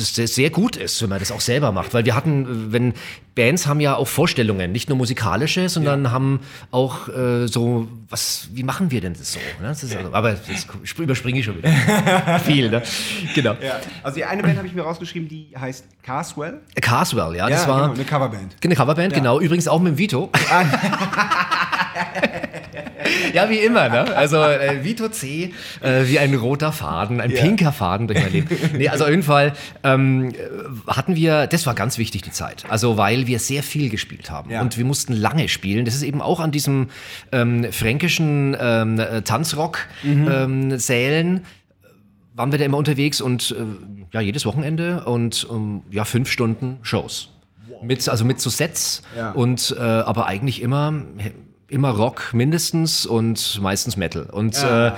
es sehr gut ist, wenn man das auch selber macht, weil wir hatten, wenn Bands haben ja auch Vorstellungen, nicht nur musikalische, sondern haben auch so, was, wie machen wir denn das so? Ne? Das ist also, aber das überspringe ich schon wieder. Viel, ne? Genau. Ja. Also die eine Band habe ich mir rausgeschrieben, die heißt Carswell. Carswell, ja, das war... Genau, eine Coverband. Eine Coverband, genau. Übrigens auch mit dem Vito. Ja, wie immer, ne? Also Vito C, wie ein roter Faden, ein pinker Faden durch mein Leben. Nee, also auf jeden Fall hatten wir, das war ganz wichtig, die Zeit. Also weil wir sehr viel gespielt haben und wir mussten lange spielen. Das ist eben auch an diesem fränkischen Tanzrock-Sälen, waren wir da immer unterwegs und jedes Wochenende und 5 Stunden Shows. Wow. Mit so Sets und aber eigentlich immer Rock mindestens und meistens Metal. Und wir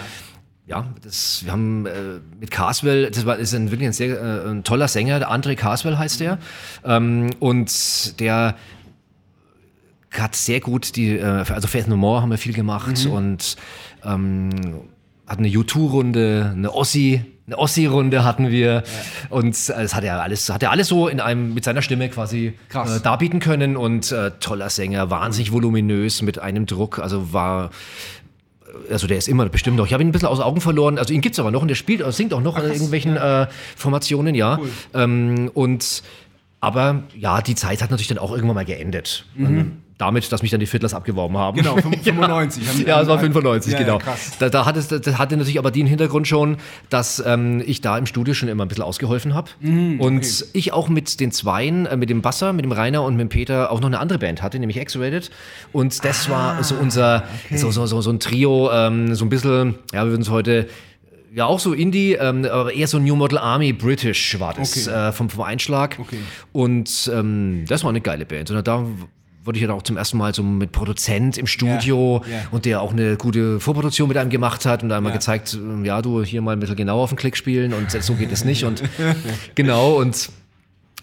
haben mit Carswell, das ist wirklich ein sehr ein toller Sänger, der André Carswell heißt der. Und der gerade sehr gut, also Faith No More haben wir viel gemacht und hatten eine U2-Runde, eine Ossi-Runde hatten wir und es hat ja alles so in einem mit seiner Stimme quasi darbieten können und toller Sänger, wahnsinnig voluminös mit einem Druck, also der ist immer bestimmt noch. Ich habe ihn ein bisschen aus Augen verloren. Also ihn gibt's aber noch und der singt auch noch in irgendwelchen Formationen, ja. Cool. Aber die Zeit hat natürlich dann auch irgendwann mal geendet. Damit, dass mich dann die Fiddlers abgeworben haben. Genau, 95. Es war 95, ja, genau. Ja, krass. Das hatte natürlich aber den Hintergrund schon, dass ich da im Studio schon immer ein bisschen ausgeholfen habe. Ich auch mit den Zweien, mit dem Basser, mit dem Rainer und mit dem Peter auch noch eine andere Band hatte, nämlich X-Rated. Und das war so unser, so ein Trio, so ein bisschen, wir würden es heute... Ja, auch so Indie, aber eher so New Model Army, British war das, vom Einschlag. Okay. Und das war eine geile Band. Und da wurde ich ja dann auch zum ersten Mal so mit Produzent im Studio und der auch eine gute Vorproduktion mit einem gemacht hat und einmal gezeigt, du hier mal ein bisschen genau auf den Klick spielen und so geht es nicht. Und genau, und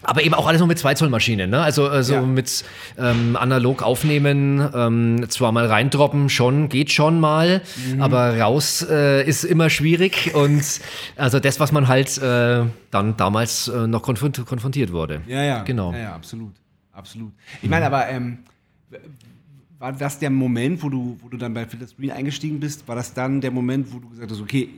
aber eben auch alles noch mit 2-Zoll-Maschinen, ne? Also mit analog aufnehmen, zwar mal reindroppen, geht schon mal, aber raus ist immer schwierig. Und also das, was man halt dann damals noch konfrontiert wurde. Ja, genau. Ja, absolut. Ich meine, aber war das der Moment, wo du dann bei Fiddler's Green eingestiegen bist? War das dann der Moment, wo du gesagt hast, okay,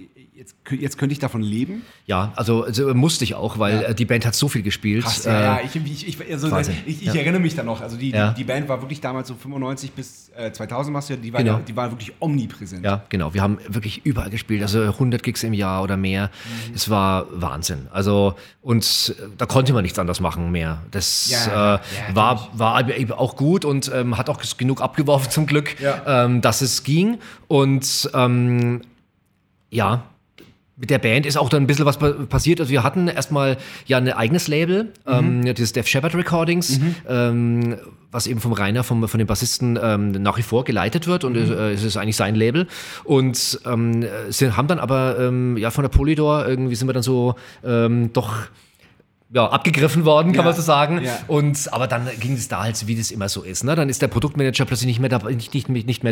jetzt könnte ich davon leben? Ja, also musste ich auch, weil die Band hat so viel gespielt. Krass, ich erinnere mich da noch. Also die Band war wirklich damals so 95 bis 2000 warst du, die war wirklich omnipräsent. Ja, genau. Wir haben wirklich überall gespielt, also 100 Gigs im Jahr oder mehr. Es war Wahnsinn. Also und da konnte man nichts anderes machen mehr. Das war eben auch gut und hat auch genug abgeworfen zum Glück, dass es ging. Und mit der Band ist auch dann ein bisschen was passiert. Also wir hatten erstmal ein eigenes Label, dieses Def Shepard Recordings, was eben vom Rainer, von dem Bassisten nach wie vor geleitet wird und es ist eigentlich sein Label. Und haben dann aber von der Polydor irgendwie sind wir dann so doch... Ja, abgegriffen worden, kann man so sagen. Ja. Aber dann ging es da halt, wie das immer so ist. Ne? Dann ist der Produktmanager plötzlich nicht mehr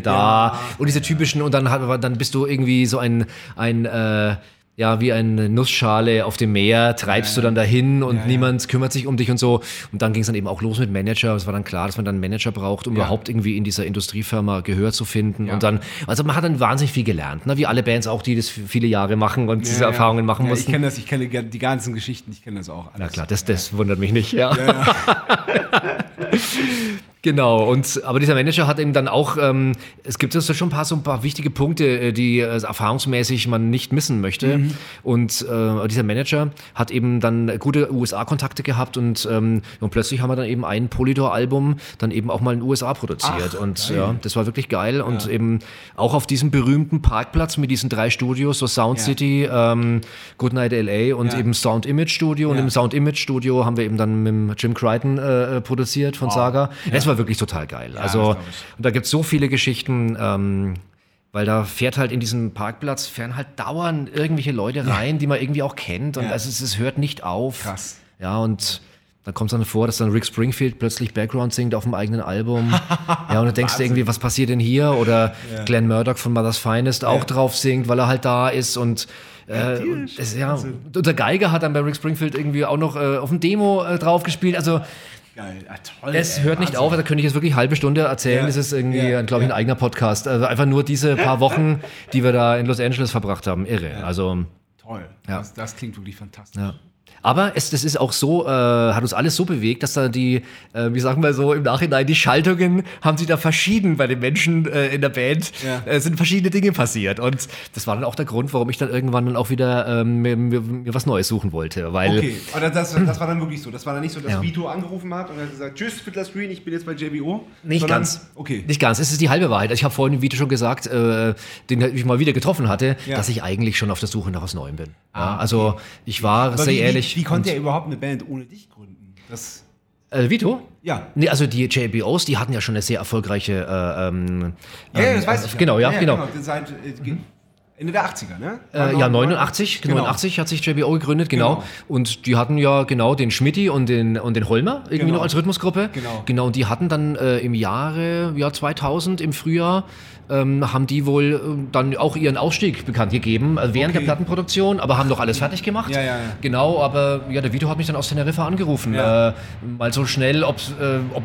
da. Ja. Und diese typischen, und dann bist du irgendwie so wie eine Nussschale auf dem Meer, treibst du dann dahin und niemand kümmert sich um dich und so. Und dann ging es dann eben auch los mit Manager. Es war dann klar, dass man dann einen Manager braucht, um überhaupt irgendwie in dieser Industriefirma Gehör zu finden. Ja. Und dann, also man hat dann wahnsinnig viel gelernt, ne? Wie alle Bands auch, die das viele Jahre machen und diese Erfahrungen machen mussten. Ich kenne die ganzen Geschichten, ich kenne das auch alles. Na klar, das wundert mich nicht, Genau, aber dieser Manager hat eben dann auch, es gibt schon ein paar wichtige Punkte, die erfahrungsmäßig man nicht missen möchte. Und dieser Manager hat eben dann gute USA-Kontakte gehabt und plötzlich haben wir dann eben ein Polydor-Album dann eben auch mal in den USA produziert. Das war wirklich geil. Und eben auch auf diesem berühmten Parkplatz mit diesen 3 Studios, so Sound City, Goodnight LA und eben Sound Image Studio. Und im Sound Image Studio haben wir eben dann mit Jim Crichton produziert von Saga. Das war wirklich total geil. Also da gibt es so viele Geschichten, weil da fährt halt in diesen Parkplatz dauernd irgendwelche Leute rein, die man irgendwie auch kennt und es hört nicht auf. Krass. Ja, und dann kommt es dann vor, dass dann Rick Springfield plötzlich Background singt auf dem eigenen Album. Und du denkst irgendwie, was passiert denn hier? Oder Glenn Murdoch von Mother's Finest auch drauf singt, weil er halt da ist und unser Geiger hat dann bei Rick Springfield irgendwie auch noch auf dem Demo drauf gespielt. Also geil. Ah, toll, das hört nicht auf, da könnte ich jetzt wirklich eine halbe Stunde erzählen. Das ist irgendwie, glaube ich, ein eigener Podcast. Also einfach nur diese paar Wochen, die wir da in Los Angeles verbracht haben. Irre. Ja. Also, toll. Ja. Das klingt wirklich fantastisch. Ja. Aber das ist auch so, hat uns alles so bewegt, dass da die, wie sagen wir so, im Nachhinein, die Schaltungen haben sich da verschieden bei den Menschen in der Band. Sind verschiedene Dinge passiert. Und das war dann auch der Grund, warum ich dann irgendwann dann auch wieder mir was Neues suchen wollte. Weil, okay, aber das war dann wirklich so. Das war dann nicht so, dass Vito angerufen hat und hat gesagt, tschüss, Fiddler's Green, ich bin jetzt bei JBO. Nicht ganz. Es ist die halbe Wahrheit. Ich habe vorhin Vito schon gesagt, den ich mal wieder getroffen hatte, dass ich eigentlich schon auf der Suche nach was Neuem bin. Also ich war sehr ehrlich. Wie konnte er überhaupt eine Band ohne dich gründen? Vito? Ja. Nee, also die JBOs, die hatten ja schon eine sehr erfolgreiche... das weiß ich. Genau. Ende der 80er, ne? Ja, 89 hat sich JBO gegründet, genau. Und die hatten ja genau den Schmitty und den Holmer irgendwie noch als Rhythmusgruppe. Genau, und die hatten dann im Jahr 2000, im Frühjahr, haben die wohl dann auch ihren Ausstieg bekannt gegeben, während der Plattenproduktion, aber haben doch alles fertig gemacht. Ja. Genau, aber ja, der Vito hat mich dann aus Teneriffa angerufen. Ja. Mal so schnell, ob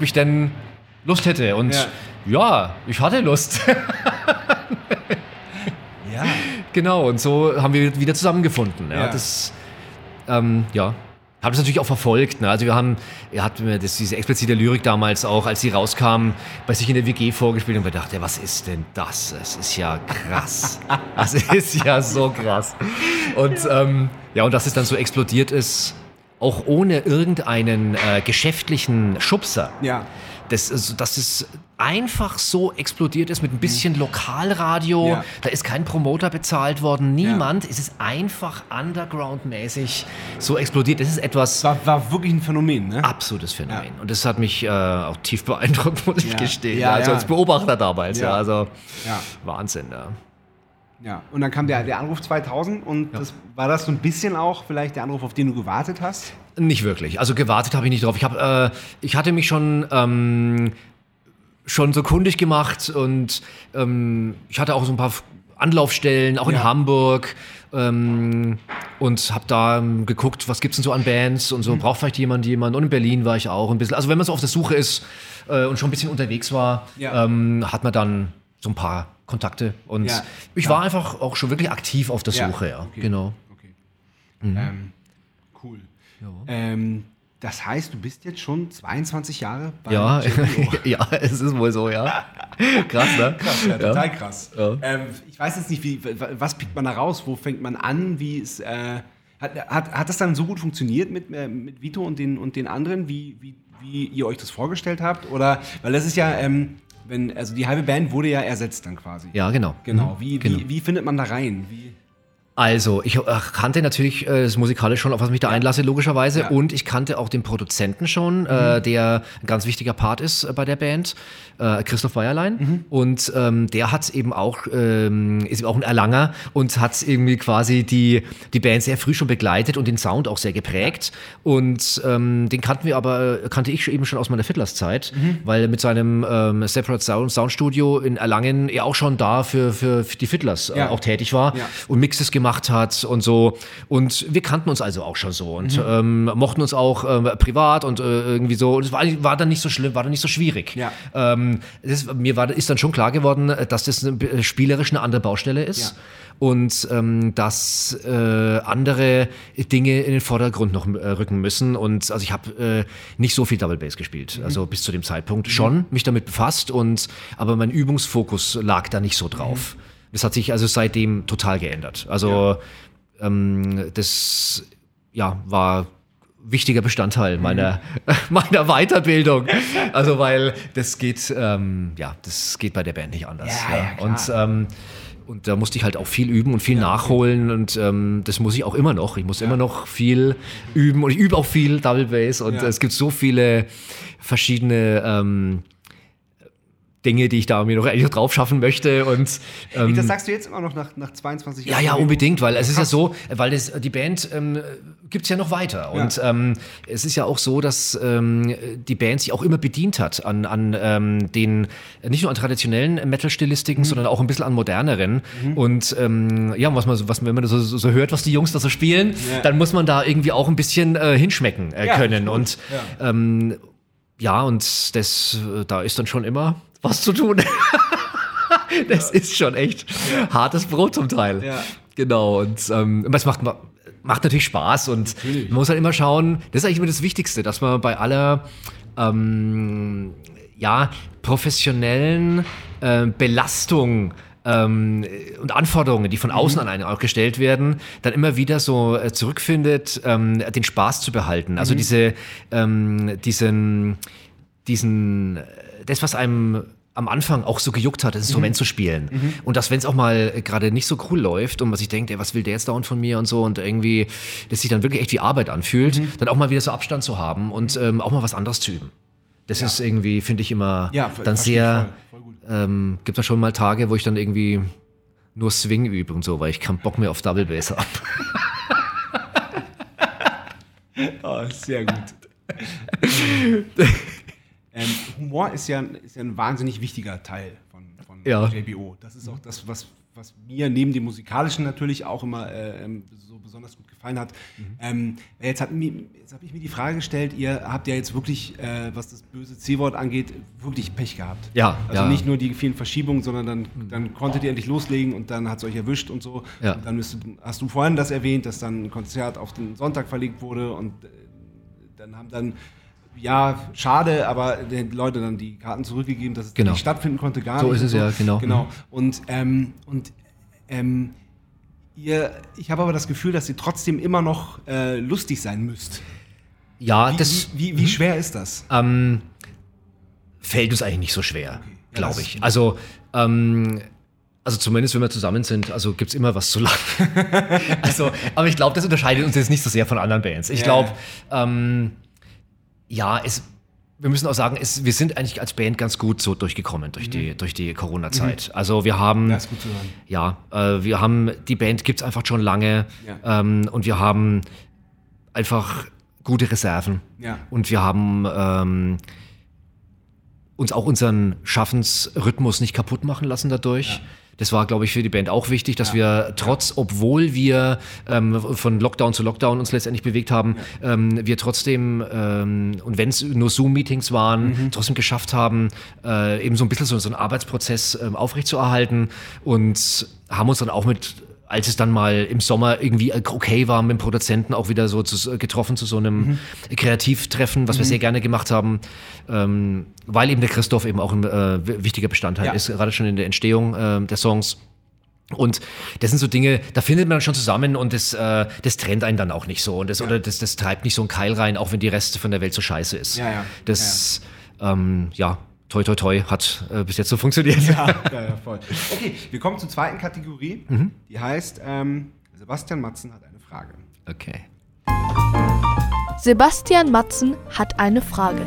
ich denn Lust hätte. Und ja ich hatte Lust. Ja. Genau, und so haben wir wieder zusammengefunden. Ja. Das, habe das natürlich auch verfolgt. Ne? Also er hat mir diese explizite Lyrik damals auch, als sie rauskam, bei sich in der WG vorgespielt und wir dachten, was ist denn das? Das ist ja krass. Das ist ja so krass. Und und dass es dann so explodiert ist, auch ohne irgendeinen geschäftlichen Schubser. Ja. Dass es einfach so explodiert ist mit ein bisschen Lokalradio, da ist kein Promoter bezahlt worden, niemand, es ist einfach underground-mäßig so explodiert. Das ist etwas... War wirklich ein Phänomen, ne? Absolutes Phänomen. Ja. Und das hat mich auch tief beeindruckt, muss ich gestehen. Ja, als Beobachter damals, Wahnsinn, ja. Ja, und dann kam der Anruf 2000 und war das so ein bisschen auch vielleicht der Anruf, auf den du gewartet hast? Nicht wirklich, also gewartet habe ich nicht drauf. Ich hatte mich schon so kundig gemacht und ich hatte auch so ein paar Anlaufstellen, auch in Hamburg und habe da geguckt, was gibt's denn so an Bands und so, braucht vielleicht jemand und in Berlin war ich auch ein bisschen, also wenn man so auf der Suche ist und schon ein bisschen unterwegs war, hat man dann so ein paar Kontakte und ich war einfach auch schon wirklich aktiv auf der Suche, okay. Genau. Okay. Mhm. Cool. Ja. Das heißt, du bist jetzt schon 22 Jahre bei JBO. Ja, es ist wohl so, ja. Krass, ne? Krass, ja, total krass. Ja. Ich weiß jetzt nicht, was pickt man da raus, wo fängt man an, wie ist, hat das dann so gut funktioniert mit Vito und den anderen, wie ihr euch das vorgestellt habt? Oder, weil das ist ja... Also die halbe Band wurde ja ersetzt dann quasi. Ja, genau. Wie findet man da rein? Also, ich kannte natürlich das Musikale schon, auf was ich mich da einlasse, logischerweise. Ja. Und ich kannte auch den Produzenten schon, der ein ganz wichtiger Part ist bei der Band, Christoph Weierlein. Mhm. Und der hat eben auch, ist auch ein Erlanger und hat irgendwie quasi die Band sehr früh schon begleitet und den Sound auch sehr geprägt. Und den kannte ich eben schon aus meiner Fiddlers-Zeit, weil mit seinem Separate Sound Studio in Erlangen er auch schon da für die Fiddlers auch tätig war und Mixes gemacht hat und so. Und wir kannten uns also auch schon so und mochten uns auch privat und irgendwie so. Und es war dann nicht so schlimm, war dann nicht so schwierig. Ja. Mir ist dann schon klar geworden, dass das spielerisch eine andere Baustelle ist und dass andere Dinge in den Vordergrund noch rücken müssen. Und also ich habe nicht so viel Double Bass gespielt, also bis zu dem Zeitpunkt schon mich damit befasst, aber mein Übungsfokus lag da nicht so drauf. Das hat sich also seitdem total geändert. Also das war wichtiger Bestandteil meiner Weiterbildung. Also weil das geht, das geht bei der Band nicht anders. Ja. Und da musste ich halt auch viel üben und viel nachholen und das muss ich auch immer noch. Ich muss immer noch viel üben und ich übe auch viel Double Bass und es gibt so viele verschiedene Dinge, die ich da mir noch eigentlich drauf schaffen möchte. Und, das sagst du jetzt immer noch nach 22 Jahren? Ja, unbedingt, weil es ist ja so, weil die Band gibt es ja noch weiter. Ja. Und es ist ja auch so, dass die Band sich auch immer bedient hat an den, nicht nur an traditionellen Metal-Stilistiken, sondern auch ein bisschen an moderneren. Und wenn man so hört, was die Jungs da so spielen, dann muss man da irgendwie auch ein bisschen hinschmecken können. Stimmt. Und und das, da ist dann schon immer was zu tun. Das ist schon echt hartes Brot zum Teil. Ja. Genau, und es macht natürlich Spaß und man muss halt immer schauen, das ist eigentlich immer das Wichtigste, dass man bei aller professionellen Belastung und Anforderungen, die von außen an einen auch gestellt werden, dann immer wieder so zurückfindet, den Spaß zu behalten. Also das, was einem am Anfang auch so gejuckt hat, das Instrument zu spielen. Und dass, wenn es auch mal gerade nicht so cool läuft und man sich denkt, was will der jetzt dauernd von mir und so und irgendwie, dass sich dann wirklich echt wie Arbeit anfühlt, dann auch mal wieder so Abstand zu haben und auch mal was anderes zu üben. Das ist irgendwie, finde ich, immer dann sehr, gibt es schon mal Tage, wo ich dann irgendwie nur Swing übe und so, weil ich keinen Bock mehr auf Double Bass habe. Oh, sehr gut. Humor ist ja ein wahnsinnig wichtiger Teil von JBO. Das ist auch das, was mir neben dem Musikalischen natürlich auch immer so besonders gut gefallen hat. Mhm. Jetzt habe ich mir die Frage gestellt, ihr habt ja jetzt wirklich, was das böse C-Wort angeht, wirklich Pech gehabt. Ja. Also nicht nur die vielen Verschiebungen, sondern dann konntet ihr endlich loslegen und dann hat es euch erwischt und so. Ja. Und dann hast du vorhin das erwähnt, dass dann ein Konzert auf den Sonntag verlegt wurde und ja, schade, aber den Leute dann die Karten zurückgegeben, dass es nicht stattfinden konnte, gar so nicht. So ist es ja, genau. Und ich habe aber das Gefühl, dass ihr trotzdem immer noch lustig sein müsst. Ja, wie schwer ist das? Fällt uns eigentlich nicht so schwer, glaube ich. Also zumindest, wenn wir zusammen sind, also gibt's immer was zu lachen. Aber ich glaube, das unterscheidet uns jetzt nicht so sehr von anderen Bands. Ich glaube, wir müssen auch sagen, wir sind eigentlich als Band ganz gut so durchgekommen durch die Corona-Zeit. Also wir haben, das ist gut zu hören. Die Band gibt's einfach schon lange und wir haben einfach gute Reserven und wir haben uns auch unseren Schaffensrhythmus nicht kaputt machen lassen dadurch. Ja. Das war, glaube ich, für die Band auch wichtig, dass wir obwohl wir von Lockdown zu Lockdown uns letztendlich bewegt haben, wir trotzdem, und wenn es nur Zoom-Meetings waren, trotzdem geschafft haben, eben so ein bisschen so einen Arbeitsprozess aufrechtzuerhalten und haben uns dann auch als es dann mal im Sommer irgendwie okay war, mit dem Produzenten auch wieder so getroffen zu so einem Kreativtreffen, was wir sehr gerne gemacht haben, weil eben der Christoph eben auch ein wichtiger Bestandteil ist, gerade schon in der Entstehung der Songs. Und das sind so Dinge, da findet man schon zusammen und das trennt einen dann auch nicht so. Und das treibt nicht so einen Keil rein, auch wenn die Reste von der Welt so scheiße ist. Ja, ja. Toi, toi, toi, hat bis jetzt so funktioniert. Ja, voll. Okay, wir kommen zur zweiten Kategorie. Die heißt, Sebastian Matzen hat eine Frage. Okay. Sebastian Matzen hat eine Frage.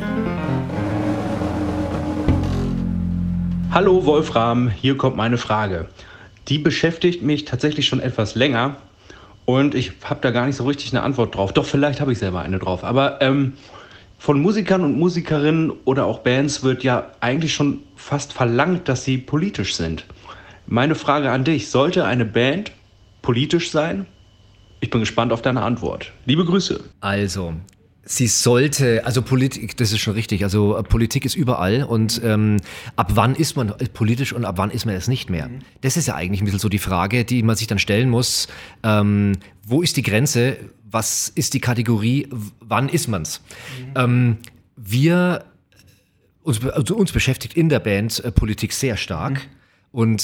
Hallo Wolfram, hier kommt meine Frage. Die beschäftigt mich tatsächlich schon etwas länger und ich habe da gar nicht so richtig eine Antwort drauf. Doch, vielleicht habe ich selber eine drauf, aber von Musikern und Musikerinnen oder auch Bands wird ja eigentlich schon fast verlangt, dass sie politisch sind. Meine Frage an dich, sollte eine Band politisch sein? Ich bin gespannt auf deine Antwort. Liebe Grüße. Also, sie sollte, also Politik, das ist schon richtig, also Politik ist überall und ab wann ist man politisch und ab wann ist man es nicht mehr? Das ist ja eigentlich ein bisschen so die Frage, die man sich dann stellen muss, wo ist die Grenze? Was ist die Kategorie, wann ist man's? Uns beschäftigt in der Band Politik sehr stark und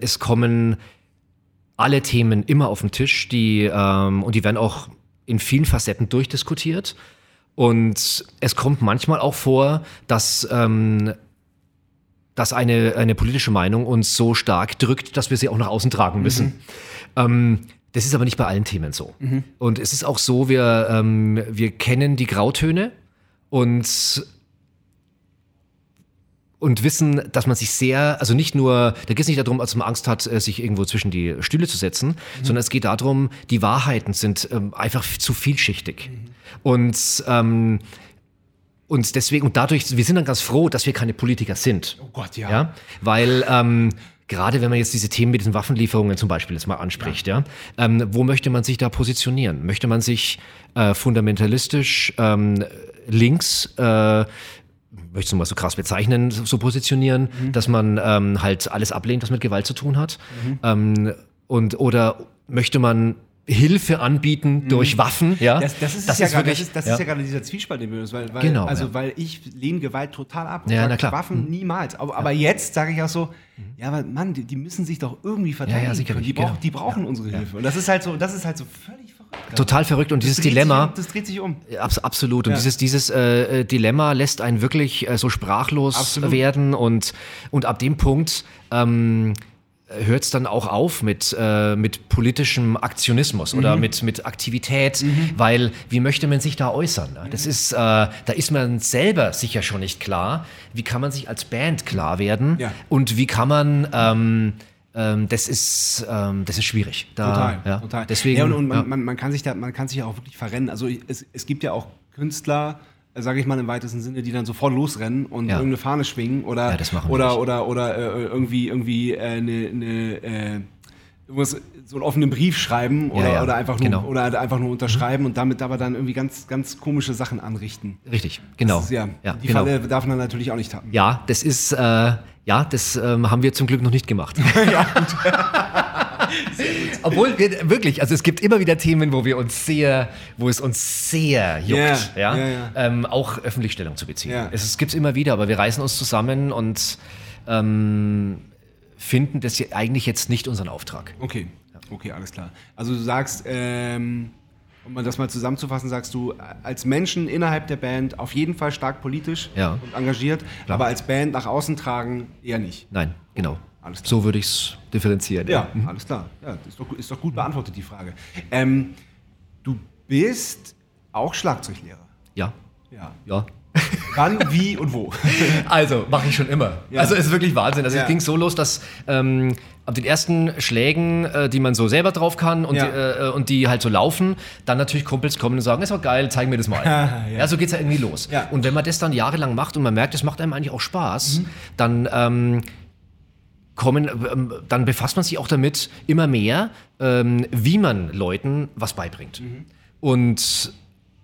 es kommen alle Themen immer auf den Tisch, und die werden auch in vielen Facetten durchdiskutiert. Und es kommt manchmal auch vor, dass eine politische Meinung uns so stark drückt, dass wir sie auch nach außen tragen müssen. Das ist aber nicht bei allen Themen so. Und es ist auch so, wir kennen die Grautöne und wissen, dass man sich da geht es nicht darum, dass man Angst hat, sich irgendwo zwischen die Stühle zu setzen, sondern es geht darum, die Wahrheiten sind einfach zu vielschichtig. Und deswegen, und dadurch, wir sind dann ganz froh, dass wir keine Politiker sind. Oh Gott, ja? Weil, gerade wenn man jetzt diese Themen mit diesen Waffenlieferungen zum Beispiel jetzt mal anspricht, wo möchte man sich da positionieren? Möchte man sich fundamentalistisch links, möchte ich es mal so krass bezeichnen, so positionieren, dass man halt alles ablehnt, was mit Gewalt zu tun hat? Oder möchte man Hilfe anbieten durch Waffen? Ja? Das ist ja gerade dieser Zwiespalt, den wir uns, weil ich lehne Gewalt total ab. Ja, na klar. Waffen niemals. Aber jetzt sage ich auch so, aber Mann, die müssen sich doch irgendwie verteidigen. Die brauchen unsere Hilfe. Und das ist halt so völlig verrückt. Total verrückt. Und dieses Dilemma. Das dreht sich um. Absolut. Und dieses Dilemma lässt einen wirklich so sprachlos werden. Und ab dem Punkt hört es dann auch auf mit politischem Aktionismus oder mit Aktivität, weil wie möchte man sich da äußern? Ne? Das ist, da ist man selber sicher schon nicht klar. Wie kann man sich als Band klar werden? Und wie kann man Das ist schwierig. Da, total. Deswegen, ja, und man kann sich ja auch wirklich verrennen. Also es gibt ja auch Künstler, sage ich mal im weitesten Sinne, die dann sofort losrennen und irgendeine Fahne schwingen oder irgendwie eine so einen offenen Brief schreiben oder einfach nur unterschreiben und damit aber dann irgendwie ganz, ganz komische Sachen anrichten. Richtig, genau. Das ist, Falle darf man natürlich auch nicht haben. Ja, das ist, haben wir zum Glück noch nicht gemacht. Ja, gut. Sehr gut. Obwohl wir wirklich, also es gibt immer wieder Themen, wo es uns sehr juckt, auch öffentlich Stellung zu beziehen. Ja. Es gibt es immer wieder, aber wir reißen uns zusammen und finden das eigentlich jetzt nicht unseren Auftrag. Okay, alles klar. Also du sagst, um das mal zusammenzufassen, sagst du, als Menschen innerhalb der Band auf jeden Fall stark politisch und engagiert, klar. Aber als Band nach außen tragen eher nicht. Nein, genau. Alles klar. So würde ich es differenzieren. Ja, alles klar. Ja, ist doch gut beantwortet, die Frage. Du bist auch Schlagzeuglehrer. Ja. Wann, wie und wo? Also, mache ich schon immer. Ja. Also, es ist wirklich Wahnsinn. Also, es ging so los, dass ab den ersten Schlägen, die man so selber drauf kann und die halt so laufen, dann natürlich Kumpels kommen und sagen, ist doch geil, zeig mir das mal. Ja, so geht's ja irgendwie los. Ja. Und wenn man das dann jahrelang macht und man merkt, es macht einem eigentlich auch Spaß, dann dann befasst man sich auch damit immer mehr, wie man Leuten was beibringt. Mhm. Und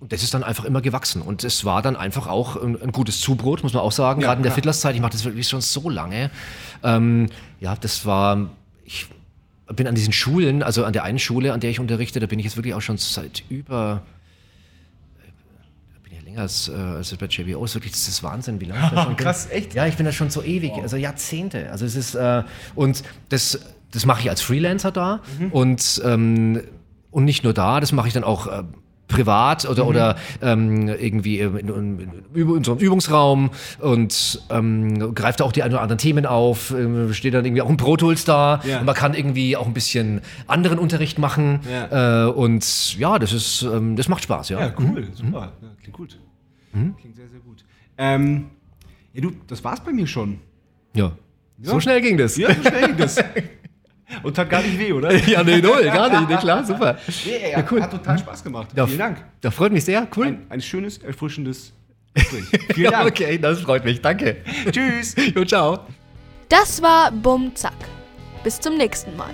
das ist dann einfach immer gewachsen. Und es war dann einfach auch ein gutes Zubrot, muss man auch sagen. Gerade in der Fiddlerszeit, ich mache das wirklich schon so lange. Ich bin an diesen Schulen, also an der einen Schule, an der ich unterrichte, da bin ich jetzt wirklich auch schon seit länger als bei JBO. Das ist Wahnsinn, wie lange ich da schon bin. Krass, echt? Ja, ich bin da schon so ewig, also Jahrzehnte. Also es ist, und das mache ich als Freelancer da. Mhm. Und nicht nur da, das mache ich dann auch privat oder irgendwie in so einem Übungsraum und greift da auch die ein oder anderen Themen auf, steht dann irgendwie auch ein Pro Tools da und man kann irgendwie auch ein bisschen anderen Unterricht machen und das ist, das macht Spaß. Ja, cool, super, klingt gut. Klingt sehr, sehr gut. Das war's bei mir schon. Ja. So schnell ging das. Ja, so schnell ging das. Und tat gar nicht weh, oder? Ja, nee, null, gar nicht. Nee, klar, super. Nee, cool. Hat total Spaß gemacht. Vielen Dank. Das freut mich sehr, cool. Ein schönes, erfrischendes Gespräch. Vielen Dank. Okay, das freut mich, danke. Tschüss. Und ciao. Das war BummZack. Bis zum nächsten Mal.